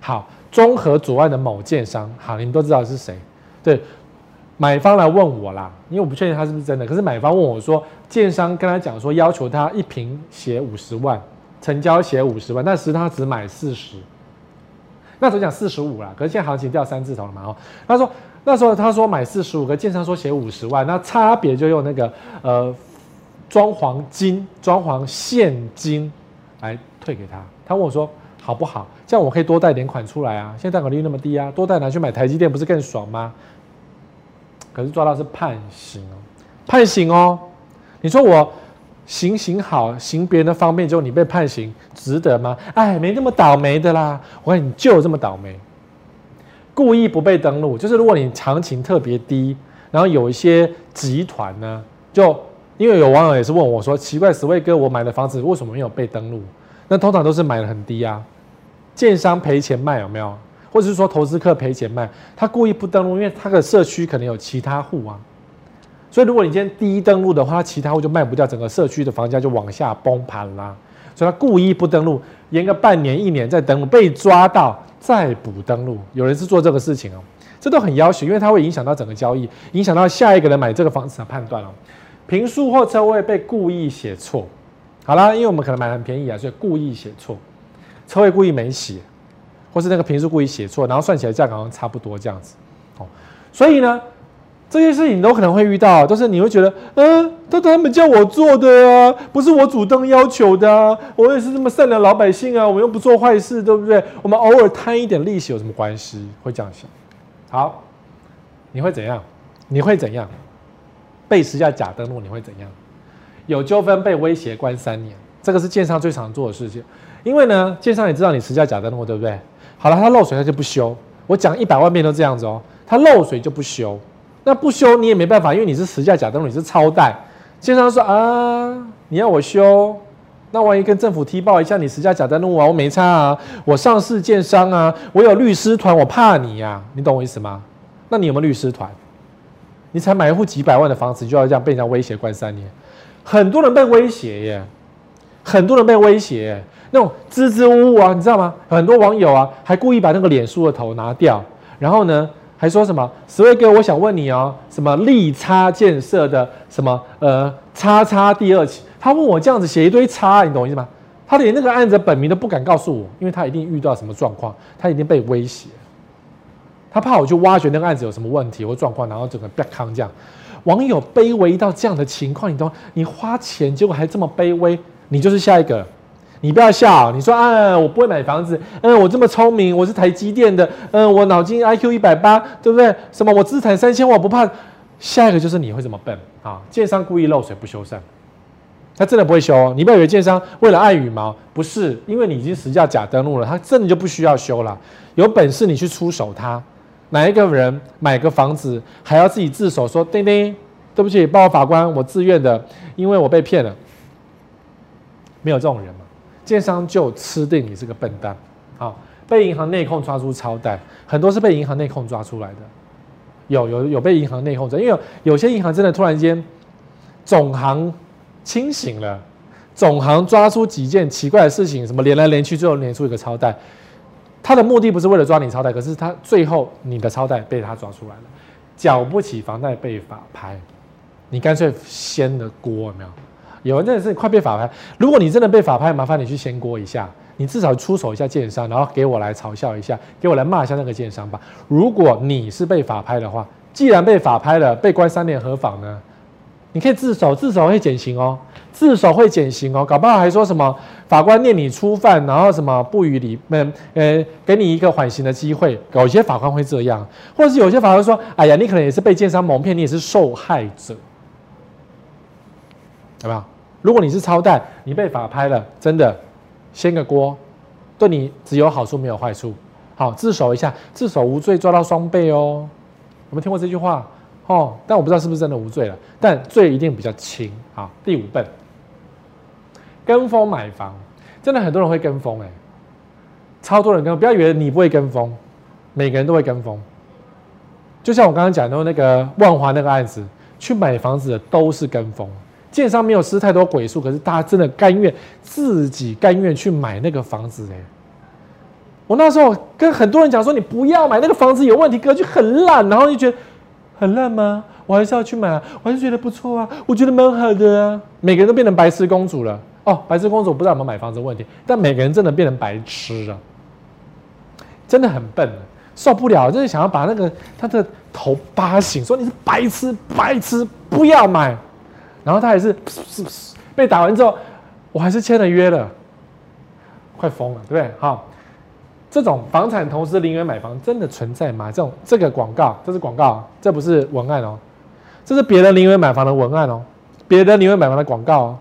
好，综合左岸的某建商，好，你们都知道是谁，对。买方来问我啦，因为我不确定他是不是真的。可是买方问我说，建商跟他讲说，要求他一平写50万，成交写50万，但实际他只买40，那时候讲45啦，可是现在行情掉三字头了嘛哦。他说那时候他说买45，可建商说写50万，那差别就用那个装潢金、装潢现金来退给他。他问我说好不好？这样我可以多贷点款出来啊，现在贷款利率那么低啊，多贷拿去买台积电不是更爽吗？可是抓到是判刑哦，判刑哦。你说我行好，行别人的方便，结果你被判刑，值得吗？哎，没那么倒霉的啦。我看你就这么倒霉，故意不被登录，就是如果你行情特别低，然后有一些集团呢，就因为有网友也是问我说，奇怪，史卫哥，我买的房子为什么没有被登录？那通常都是买的很低啊，建商赔钱卖有没有？或者是说投资客赔钱卖，他故意不登录，因为他的社区可能有其他户啊。所以如果你今天第一登录的话，其他户就卖不掉，整个社区的房价就往下崩盘啦。所以他故意不登录，延个半年1年再登录，被抓到再补登录。有人是做这个事情哦，这都很要求，因为它会影响到整个交易，影响到下一个人买这个房子的判断哦。坪数或车位被故意写错，好啦，因为我们可能买很便宜啊，所以故意写错，车位故意没写，或是那个坪数故意写错，然后算起来价格好像差不多这样子哦。所以呢，这些事情都可能会遇到，就是你会觉得，他们叫我做的啊，不是我主动要求的啊，我也是这么善良老百姓啊，我们又不做坏事，对不对？我们偶尔贪一点利息有什么关系？会这样想。好，你会怎样？你会怎样？被实价假登录，你会怎样？有纠纷被威胁关3年，这个是建商最常做的事情，因为呢，建商也知道你实价假登录，对不对？好了，他漏水他就不修，我讲100万遍都这样子哦，他漏水就不修。那不修你也没办法，因为你是实价假登录，你是超贷。建商说啊，你要我修，那万一跟政府踢爆一下你实价假登录啊，我没差啊，我上市建商啊，我有律师团，我怕你啊，你懂我意思吗？那你有没有律师团？你才买一户几百万的房子，就要这样被人家威胁关3年，很多人被威胁耶，很多人被威胁耶，那种支支吾吾啊，你知道吗？很多网友啊，还故意把那个脸书的头拿掉，然后呢？还说什么？史卫哥，我想问你哦，什么利差建设的什么叉第2期？他问我这样子写一堆叉，你懂我意思吗？他连那个案子本名都不敢告诉我，因为他一定遇到什么状况，他一定被威胁，他怕我去挖掘那个案子有什么问题或状况，然后整个啪康这样。网友卑微到这样的情况，你懂？你花钱结果还这么卑微，你就是下一个。你不要笑，你说啊，我不会买房子，我这么聪明，我是台积电的，我脑筋 IQ 180，对不对？什么我资产3000万，我不怕。下一个就是你会怎么笨啊？建商故意漏水不修缮，他真的不会修哦。你不要以为建商为了爱羽毛，不是，因为你已经实价假登录了，他真的就不需要修了。有本事你去出手他，哪一个人买个房子还要自己自首说，叮叮，对不起，报告法官，我自愿的，因为我被骗了，没有这种人嘛。建商就吃定你是个笨蛋，好，被银行内控抓出超贷，很多是被银行内控抓出来的，有被银行内控抓，因为有些银行真的突然间总行清醒了，总行抓出几件奇怪的事情，什么连来连去，最后连出一个超贷，他的目的不是为了抓你超贷，可是他最后你的超贷被他抓出来了，缴不起房贷被法拍，你干脆掀了锅，有没有？有人真的是快被法拍，如果你真的被法拍，麻烦你去掀锅一下，你至少出手一下建商，然后给我来嘲笑一下，给我来骂一下那个建商吧。如果你是被法拍的话，既然被法拍了，被关3年何妨呢？你可以自首，自首会减刑哦，自首会减刑哦，搞不好还说什么法官念你初犯，然后什么不予理，给你一个缓刑的机会。有些法官会这样，或者是有些法官说，哎呀，你可能也是被建商蒙骗，你也是受害者。有没有？如果你是超贷，你被法拍了，真的掀个锅，对你只有好处没有坏处。好，自首一下，自首无罪抓到双倍哦。有没有听过这句话？哦，但我不知道是不是真的无罪了，但罪一定比较轻。好，第5笨，跟风买房，真的很多人会跟风哎，超多人跟风，不要以为你不会跟风，每个人都会跟风。就像我刚刚讲到那个万华那个案子，去买房子的都是跟风。建商没有施太多鬼术，可是大家真的自己甘愿去买那个房子哎、欸。我那时候跟很多人讲说，你不要买那个房子有问题，格局很烂，然后就觉得很烂吗？我还是要去买啊，我还是觉得不错啊，我觉得蛮好的啊。每个人都变成白痴公主了哦，白痴公主不知道有没有买房子的问题，但每个人真的变成白痴了。真的很笨，受不了，就是想要把那个他的头扒醒，说你是白痴，白痴，不要买。然后他还是被打完之后，我还是签了约了，快疯了，对不对？好，这种房产投资零元买房真的存在吗？这种这个广告，这是广告，这不是文案哦，这是别人零元买房的文案哦，别人零元买房的广告哦。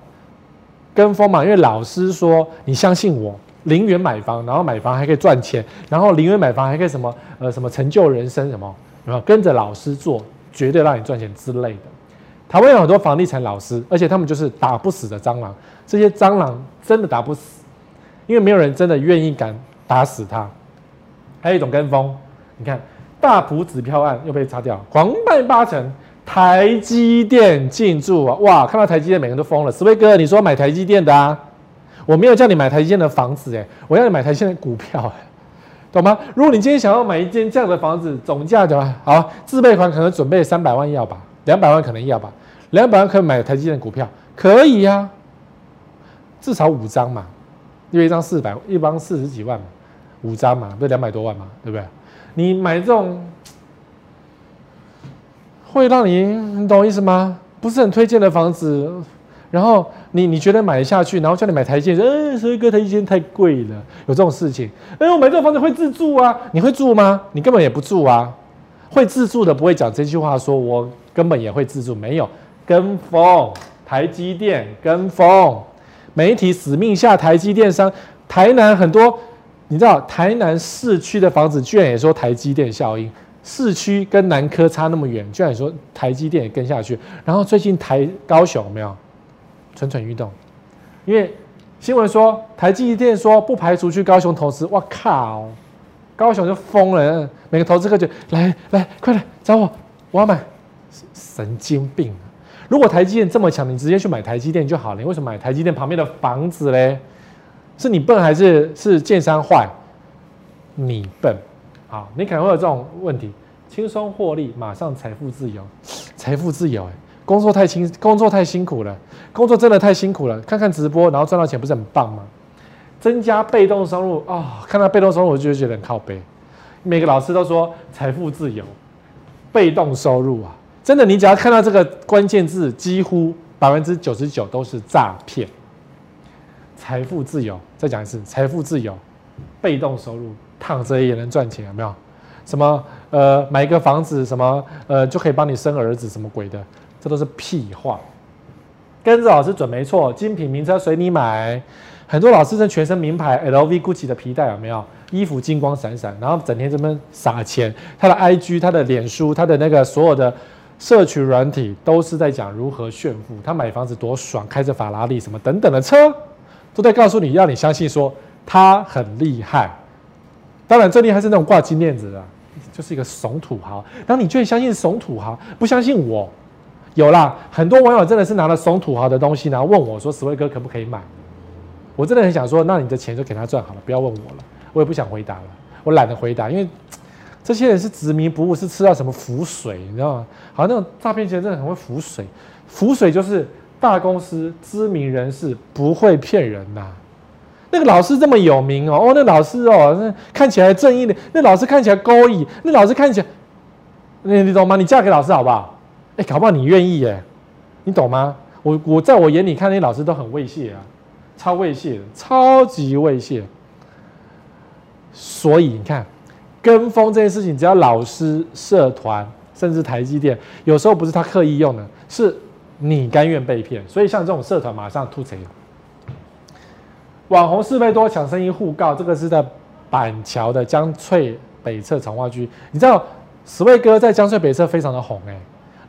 跟风嘛，因为老师说你相信我。零元买房，然后买房还可以赚钱，然后零元买房还可以什么什么成就人生什么，有没有跟着老师做，绝对让你赚钱之类的。台湾有很多房地产老师，而且他们就是打不死的蟑螂，这些蟑螂真的打不死，因为没有人真的愿意敢打死它。还有一种跟风，你看大埔指标案又被擦掉，狂卖8成，台积电进驻啊，哇，看到台积电每个人都疯了，石威哥你说买台积电的啊？我没有叫你买台积电的房子、欸，我要你买台积电的股票、欸，懂吗？如果你今天想要买一间这样的房子，总价的话，好，自备款可能准备300万要吧，200万可能要吧，200万可以买台积电的股票，可以呀、啊，至少5张嘛，因为一张400，一张40几万嘛，5张嘛，不是200多万嘛，对不对？你买这种会让你懂意思吗？不是很推荐的房子。然后你觉得买下去，然后叫你买台积电，所以哥台积电太贵了，有这种事情。我买这种房子会自住啊，你会住吗？你根本也不住啊。会自住的不会讲这句话，说我根本也会自住，没有跟风，台积电跟风，媒体死命下台积电商。台南很多，你知道台南市区的房子居然也说台积电效应。市区跟南科差那么远，居然也说台积电也跟下去。然后最近高雄有没有？蠢蠢欲动，因为新闻说台积电说不排除去高雄投资，哇靠，高雄就疯了，每个投资客就来快来找我，我要买，神经病、啊！如果台积电这么强，你直接去买台积电就好了，你为什么买台积电旁边的房子嘞？是你笨还是建商坏？你笨，好，你可能会有这种问题，轻松获利，马上财富自由，财富自由、欸，工作太辛苦了，工作真的太辛苦了。看看直播，然后赚到钱，不是很棒吗？增加被动收入啊、哦！看到被动收入，我就觉得很靠北。每个老师都说财富自由、被动收入啊，真的，你只要看到这个关键字，几乎99%都是诈骗。财富自由，再讲一次，财富自由、被动收入，躺着也能赚钱，有没有？什么买一个房子，什么就可以帮你生儿子，什么鬼的？这都是屁话，跟着老师准没错。精品名车随你买，很多老师是全身名牌 LV、GUCCI 的皮带有没有？衣服金光闪闪，然后整天这边撒钱。他的 IG、他的脸书、他的那个所有的社群软体都是在讲如何炫富，他买房子多爽，开着法拉利什么等等的车，都在告诉你，让你相信说他很厉害。当然最厉害是那种挂金链子的，就是一个怂土豪。当你居然相信怂土豪，不相信我。有啦，很多网友真的是拿了怂土豪的东西，然后问我说：“石威哥可不可以买？”我真的很想说，那你的钱就给他赚好了，不要问我了，我也不想回答了，我懒得回答，因为这些人是执迷不悟，是吃到什么浮水，你知道吗？好像那种诈骗集团真的很会浮水，浮水就是大公司、知名人士不会骗人呐、啊。那个老师这么有名哦，那老师哦，那看起来正义的，那老师看起来勾引，那老师看起来，你懂吗？你嫁给老师好不好？哎、欸，搞不好你愿意耶，你懂吗？我在我眼里看那些老师都很猥亵啊，超猥亵，超级猥亵。所以你看，跟风这件事情，只要老师、社团，甚至台积电，有时候不是他刻意用的，是你甘愿被骗。所以像这种社团，马上吐槽。网红4倍多抢生意互告，这个是在板桥的江翠北侧从化区。你知道石威哥在江翠北侧非常的红哎。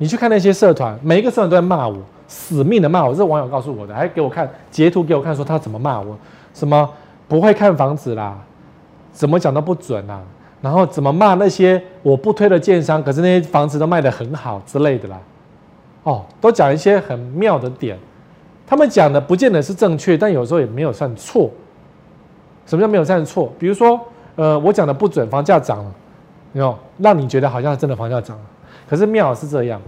你去看那些社团，每一个社团都在骂我，死命的骂我。这是网友告诉我的，还给我看截图给我看，说他怎么骂我，什么不会看房子啦，怎么讲都不准啦，然后怎么骂那些我不推的建商，可是那些房子都卖得很好之类的啦。哦，都讲一些很妙的点，他们讲的不见得是正确，但有时候也没有算错。什么叫没有算错？比如说，我讲的不准，房价涨了，有没有让你觉得好像真的房价涨了？可是妙是这样，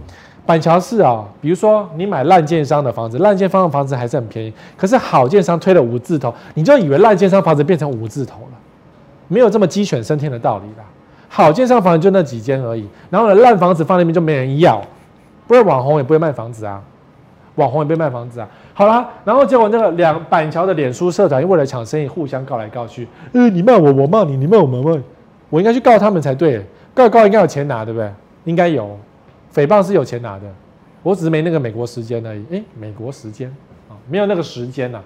板桥市啊，比如说你买烂建商的房子，烂建商的房子还是很便宜，可是好建商推了5字头，你就以为烂建商房子变成5字头了，没有这么鸡犬升天的道理啦。好建商房就那几间而已，然后呢，烂房子放那边就没人要，不然网红也不会卖房子啊，网红也不会卖房子啊。好啦，然后结果那个板桥的脸书社团，因为了抢生意，互相告来告去，你骂我，我骂你，你骂我，我骂你，我应该去告他们才对，告应该有钱拿，对不对？应该有，诽谤是有钱拿的，我只是没那个美国时间而已。美国时间啊，没有那个时间呐。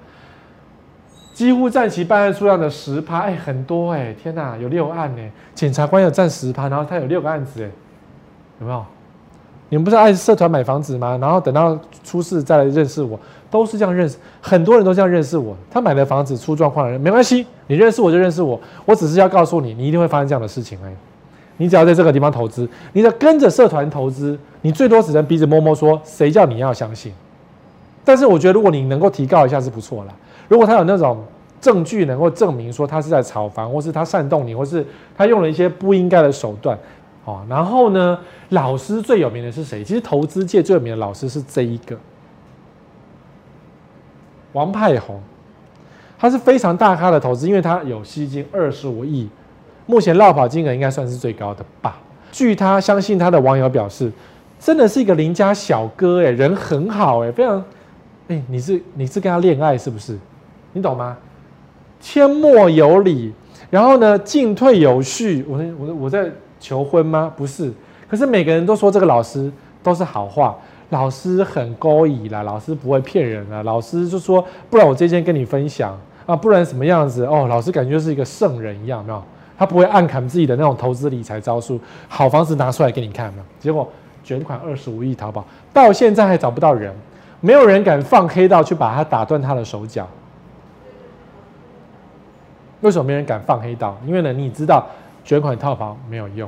几乎占其办案数量的10%，很多天哪，有6案检察官有占10%，然后他有6个案子有没有？你们不是爱社团买房子吗？然后等到出事再来认识我，都是这样认识，很多人都这样认识我。他买的房子出状况了，没关系，你认识我就认识我，我只是要告诉你，你一定会发生这样的事情而已。你只要在这个地方投资，你只要跟着社团投资，你最多只能鼻子摸摸说，谁叫你要相信？但是我觉得，如果你能够提告一下是不错啦。如果他有那种证据能够证明说他是在炒房，或是他煽动你，或是他用了一些不应该的手段，然后呢，老师最有名的是谁？其实投资界最有名的老师是这一个王派宏，他是非常大咖的投资，因为他有吸金25亿，目前落跑金额应该算是最高的吧。据他相信他的网友表示，真的是一个邻家小哥人很好非常你是跟他恋爱是不是？你懂吗？谦莫有礼，然后呢，进退有序。我在求婚吗？不是。可是每个人都说这个老师都是好话，老师很勾引啦，老师不会骗人啦，老师就说不然我这件跟你分享啊，不然什么样子哦？老师感觉就是一个圣人一样，没有？他不会暗砍自己的那种投资理财招数，好房子拿出来给你看嘛。结果卷款25亿淘宝，到现在还找不到人，没有人敢放黑道去把他打断他的手脚。为什么没人敢放黑道？因为呢，你知道卷款套房没有用。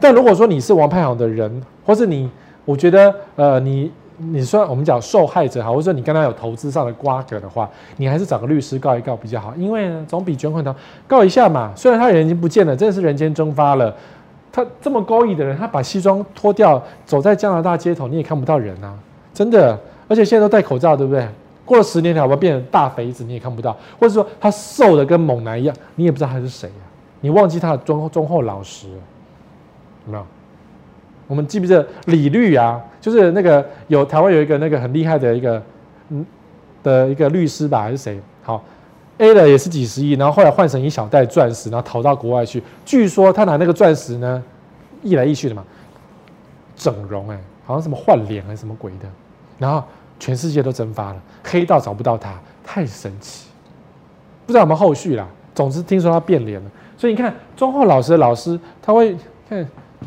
但如果说你是王派宏的人，或是你，我觉得你说我们讲受害者好，或者说你跟他有投资上的瓜葛的话，你还是找个律师告一告比较好，因为呢，总比卷款套告一下嘛。虽然他人已经不见了，真的是人间蒸发了。他这么勾引的人，他把西装脱掉，走在加拿大街头，你也看不到人啊，真的。而且现在都戴口罩，对不对？过了10年，他会变成大肥子，你也看不到，或者说他瘦的跟猛男一样，你也不知道他是谁啊！你忘记他的忠厚老实了，有没有？我们记不记得李律啊？就是那个台湾有一个那个很厉害的一个律师吧，还是谁？好 ，A 了也是几十亿，然后后来换成一小袋钻石，然后逃到国外去。据说他拿那个钻石呢，一来一去的嘛，整容好像什么换脸还是什么鬼的。然后全世界都蒸发了，黑道找不到他，太神奇，不知道有没有后续啦。总之听说他变脸了，所以你看忠厚老实的老师，他会看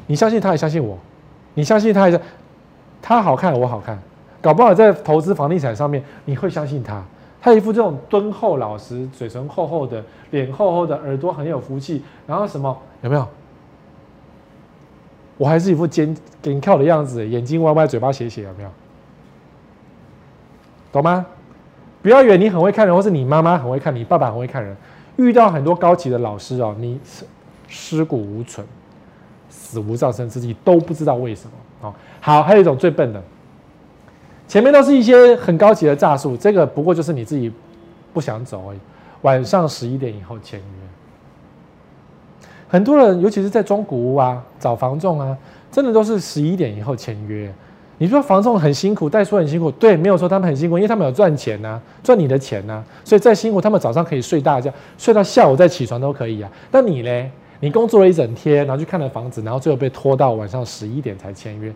你相信他，也相信我，你相信他，他好看，我好看，搞不好在投资房地产上面你会相信他。他一副这种敦厚老实、嘴唇厚厚的、脸厚厚的、耳朵很有福气，然后什么有没有？我还是一副尖靠的样子，眼睛歪歪，嘴巴斜斜，有没有？懂吗？不要以为你很会看人，或是你妈妈很会看你，爸爸很会看人。遇到很多高级的老师你尸骨无存，死无葬身之地，都不知道为什么。好，还有一种最笨的，前面都是一些很高级的诈术，这个不过就是你自己不想走而已。晚上11点以后签约，很多人尤其是在中古屋啊、找房仲啊，真的都是11点以后签约。你说房仲很辛苦，代书很辛苦，对，没有说他们很辛苦，因为他们有赚钱啊，赚你的钱啊，所以再辛苦，他们早上可以睡大觉，睡到下午再起床都可以啊。但你嘞，你工作了一整天，然后去看了房子，然后最后被拖到晚上11点才签约，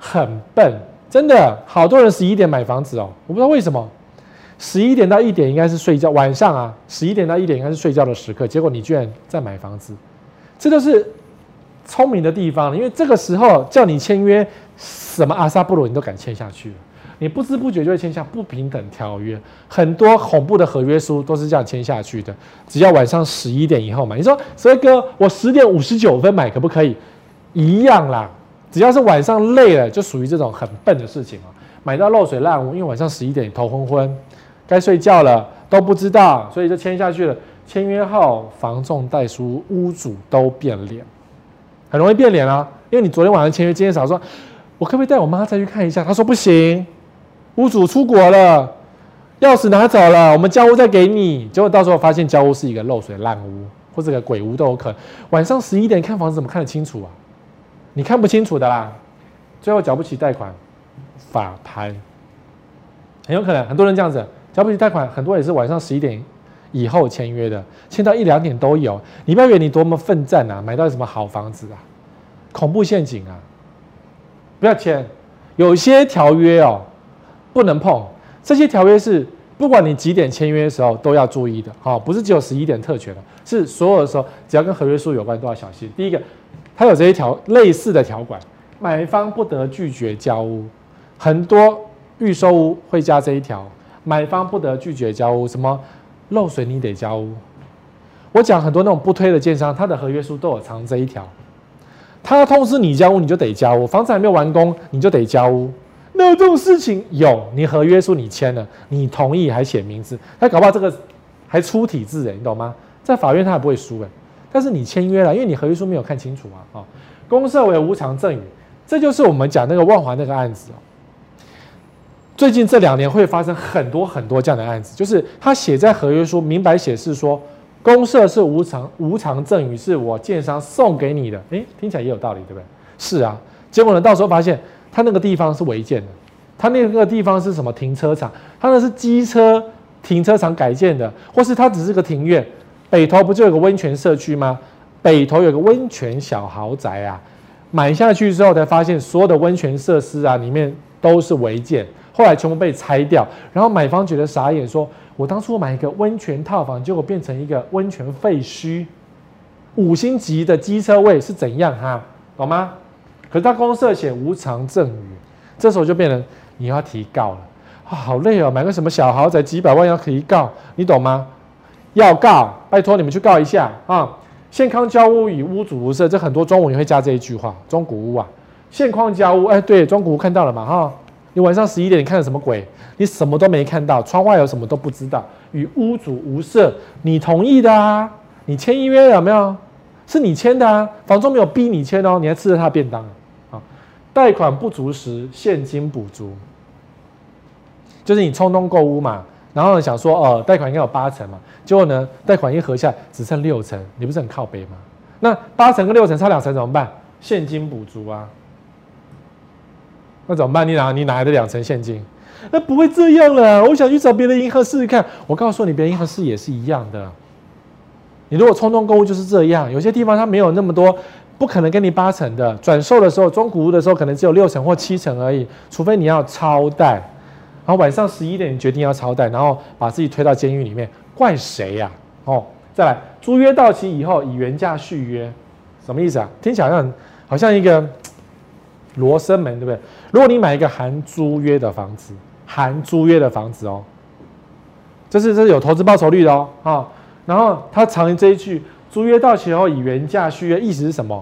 很笨，真的，好多人11点买房子我不知道为什么，11点到1点应该是睡觉，晚上啊，11点到1点应该是睡觉的时刻，结果你居然在买房子，这就是聪明的地方，因为这个时候叫你签约，什么阿萨布鲁你都敢签下去了，你不知不觉就会签下不平等条约，很多恐怖的合约书都是这样签下去的。只要晚上11点以后买，你说所以哥，我10点59分买可不可以？一样啦，只要是晚上累了，就属于这种很笨的事情买到漏水烂屋，因为晚上11点头昏昏，该睡觉了都不知道，所以就签下去了。签约后，房仲、代书、屋主都变脸。很容易变脸啊，因为你昨天晚上签约，今天早上说，我可不可以带我妈再去看一下？他说不行，屋主出国了，钥匙拿走了，我们交屋再给你。结果到时候发现交屋是一个漏水烂屋，或者个鬼屋都有可能。晚上11点看房子怎么看得清楚啊？你看不清楚的啦。最后缴不起贷款，法拍，很有可能很多人这样子缴不起贷款，很多人也是晚上11点以后签约的，签到1、2点都有。你不要以为你多么奋战啊，买到什么好房子啊，恐怖陷阱啊！不要签，有些条约哦不能碰，这些条约是。 不管你几点签约的时候都要注意的，好，不是只有11点特权了，是所有的时候，只要跟合约书有关都要小心。第一个，它有这一条类似的条款，买方不得拒绝交屋，很多预售屋会加这一条，买方不得拒绝交屋，什么漏水你得交屋。我讲很多那种不推的建商，他的合约书都有藏这一条，他要通知你交屋你就得交屋，房子还没有完工你就得交屋。 没有这种事情，有你合约书你签了，你同意还写名字，他搞不好这个还出体字哎，你懂吗？在法院他还不会输哎，但是你签约了，因为你合约书没有看清楚啊啊、哦！公设为无偿赠与，这就是我们讲那个万华那个案子哦。最近这2年会发生很多这样的案子，就是他写在合约书明白显示说，公设是无偿赠与，是我建商送给你的，哎，听起来也有道理对不对？是啊，结果呢，到时候发现。 他那个地方是违建的，他那个地方是什么停车场？他那是机车停车场改建的，或是他只是个庭院。北投不就有个温泉社区吗？北投有个温泉小豪宅啊，买下去之后才发现所有的温泉设施啊里面都是违建，后来全部被拆掉。然后买方觉得傻眼说，我当初买一个温泉套房，结果变成一个温泉废墟，5星级的机车位是怎样哈？懂吗？ 可是他公设写无偿赠与，这时候就变成你要提告了啊、哦，好累哦！买个什么小豪宅几百万要提告，你懂吗？要告，拜托你们去告一下啊！现况交屋与屋主无涉，这很多中文也会加这一句话。中古屋啊，现况交屋，哎，对，中古屋看到了嘛哈、哦？你晚上11点你看了什么鬼？你什么都没看到，窗外有什么都不知道，与屋主无涉，你同意的啊，你签约了没有？是你签的啊，房东没有逼你签哦，你还吃了他的便当。 贷款不足时，现金补足，就是你冲动购物嘛，然后呢想说，贷款应该有8成嘛，结果呢，贷款一合下只剩6成，你不是很靠北吗？那8成跟6成差2成怎么办？现金补足啊，那怎么办？你哪来的2成现金？那不会这样了，我想去找别的银行试试看。我告诉你，别的银行试也是一样的。你如果冲动购物就是这样，有些地方它没有那么多。 不可能给你8成的，转售的时候，中古屋的时候可能只有6成或7成而已，除非你要超贷，然后晚上11点你决定要超贷，然后把自己推到监狱里面，怪谁呀、啊？哦，再来，租约到期以后以原价续约，什么意思啊？听起来好像一个罗生门，对不对？如果你买一个含租约的房子，含租约的房子哦，这是有投资报酬率的哦，哦然后他藏这一句，租约到期后以原价续约，意思是什么？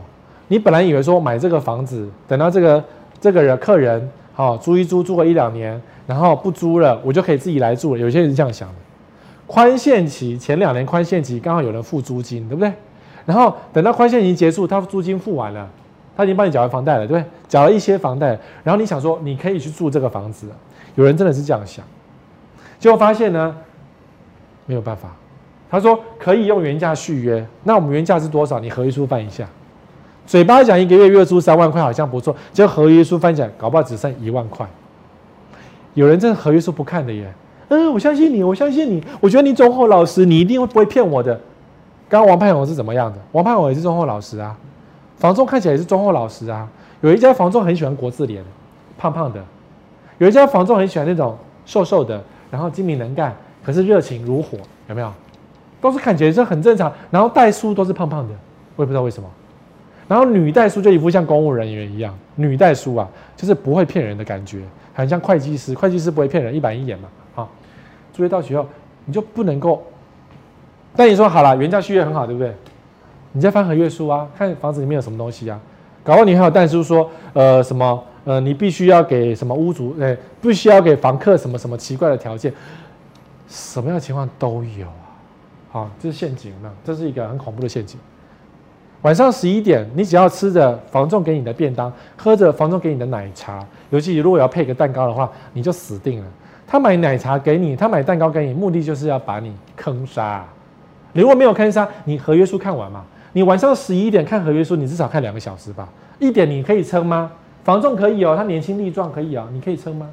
你本来以为说买这个房子，等到这个客人好、哦、租一租，租个1、2年，然后不租了，我就可以自己来住了。有些人是这样想的。宽限期前2年宽限期刚好有人付租金，对不对？然后等到宽限期结束，他租金付完了，他已经帮你缴完房贷了，对不对？缴了一些房贷，然后你想说你可以去住这个房子，有人真的是这样想，结果发现呢没有办法。他说可以用原价续约，那我们原价是多少？你合约书翻一下。 嘴巴讲1个月月租3万块好像不错，结果合约书翻起来，搞不好只剩1万块。有人真的合约书不看的耶，我相信你，我相信你，我觉得你忠厚老实，你一定会不会骗我的。刚刚王盼勇是怎么样的？王盼勇也是忠厚老实啊，房仲看起来也是忠厚老实啊。有一家房仲很喜欢国字脸，胖胖的；有一家房仲很喜欢那种瘦瘦的，然后精明能干，可是热情如火，有没有？都是看起来这很正常，然后代书都是胖胖的，我也不知道为什么。 然后女代书就一副像公务人员一样，女代书啊，就是不会骗人的感觉，很像会计师。会计师不会骗人，一板一眼嘛。好、哦，租约到期后，你就不能够。但你说好了，原价续约很好，对不对？你再翻合约书啊，看房子里面有什么东西啊。搞不好你还有代书说，什么你必须要给什么屋主，必须要给房客什么什么奇怪的条件，什么样的情况都有啊。好、哦，这是陷阱呢，这是一个很恐怖的陷阱。 晚上11点，你只要吃着房仲给你的便当，喝着房仲给你的奶茶，尤其如果要配个蛋糕的话，你就死定了。他买奶茶给你，他买蛋糕给你，目的就是要把你坑杀。你如果没有看杀，你合约书看完嘛？你晚上11点看合约书，你至少看2个小时吧。1点你可以撑吗？房仲可以哦，他年轻力壮可以啊、哦，你可以撑吗？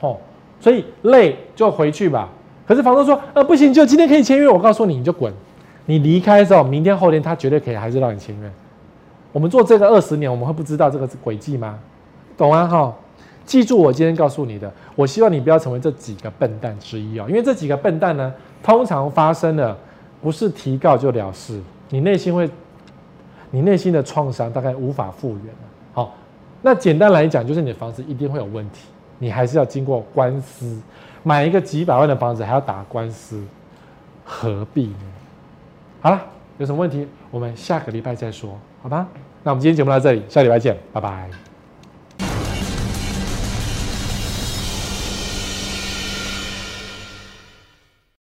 哦，所以累就回去吧。可是房仲说，不行，就今天可以签约。我告诉你，你就滚。你离开的时候，明天后天他绝对可以还是让你签约。我们做这个20年，我们会不知道这个轨迹吗？懂啊？哈，记住我今天告诉你的。我希望你不要成为这几个笨蛋之一哦，因为这几个笨蛋呢，通常发生了。不是提告就了事，你内心的创伤大概无法复原了。好，那简单来讲，就是你的房子一定会有问题，你还是要经过官司。买一个几百万的房子还要打官司，何必呢？好了，有什么问题我们下个礼拜再说，好吧？那我们今天节目到这里，下礼拜见，拜拜。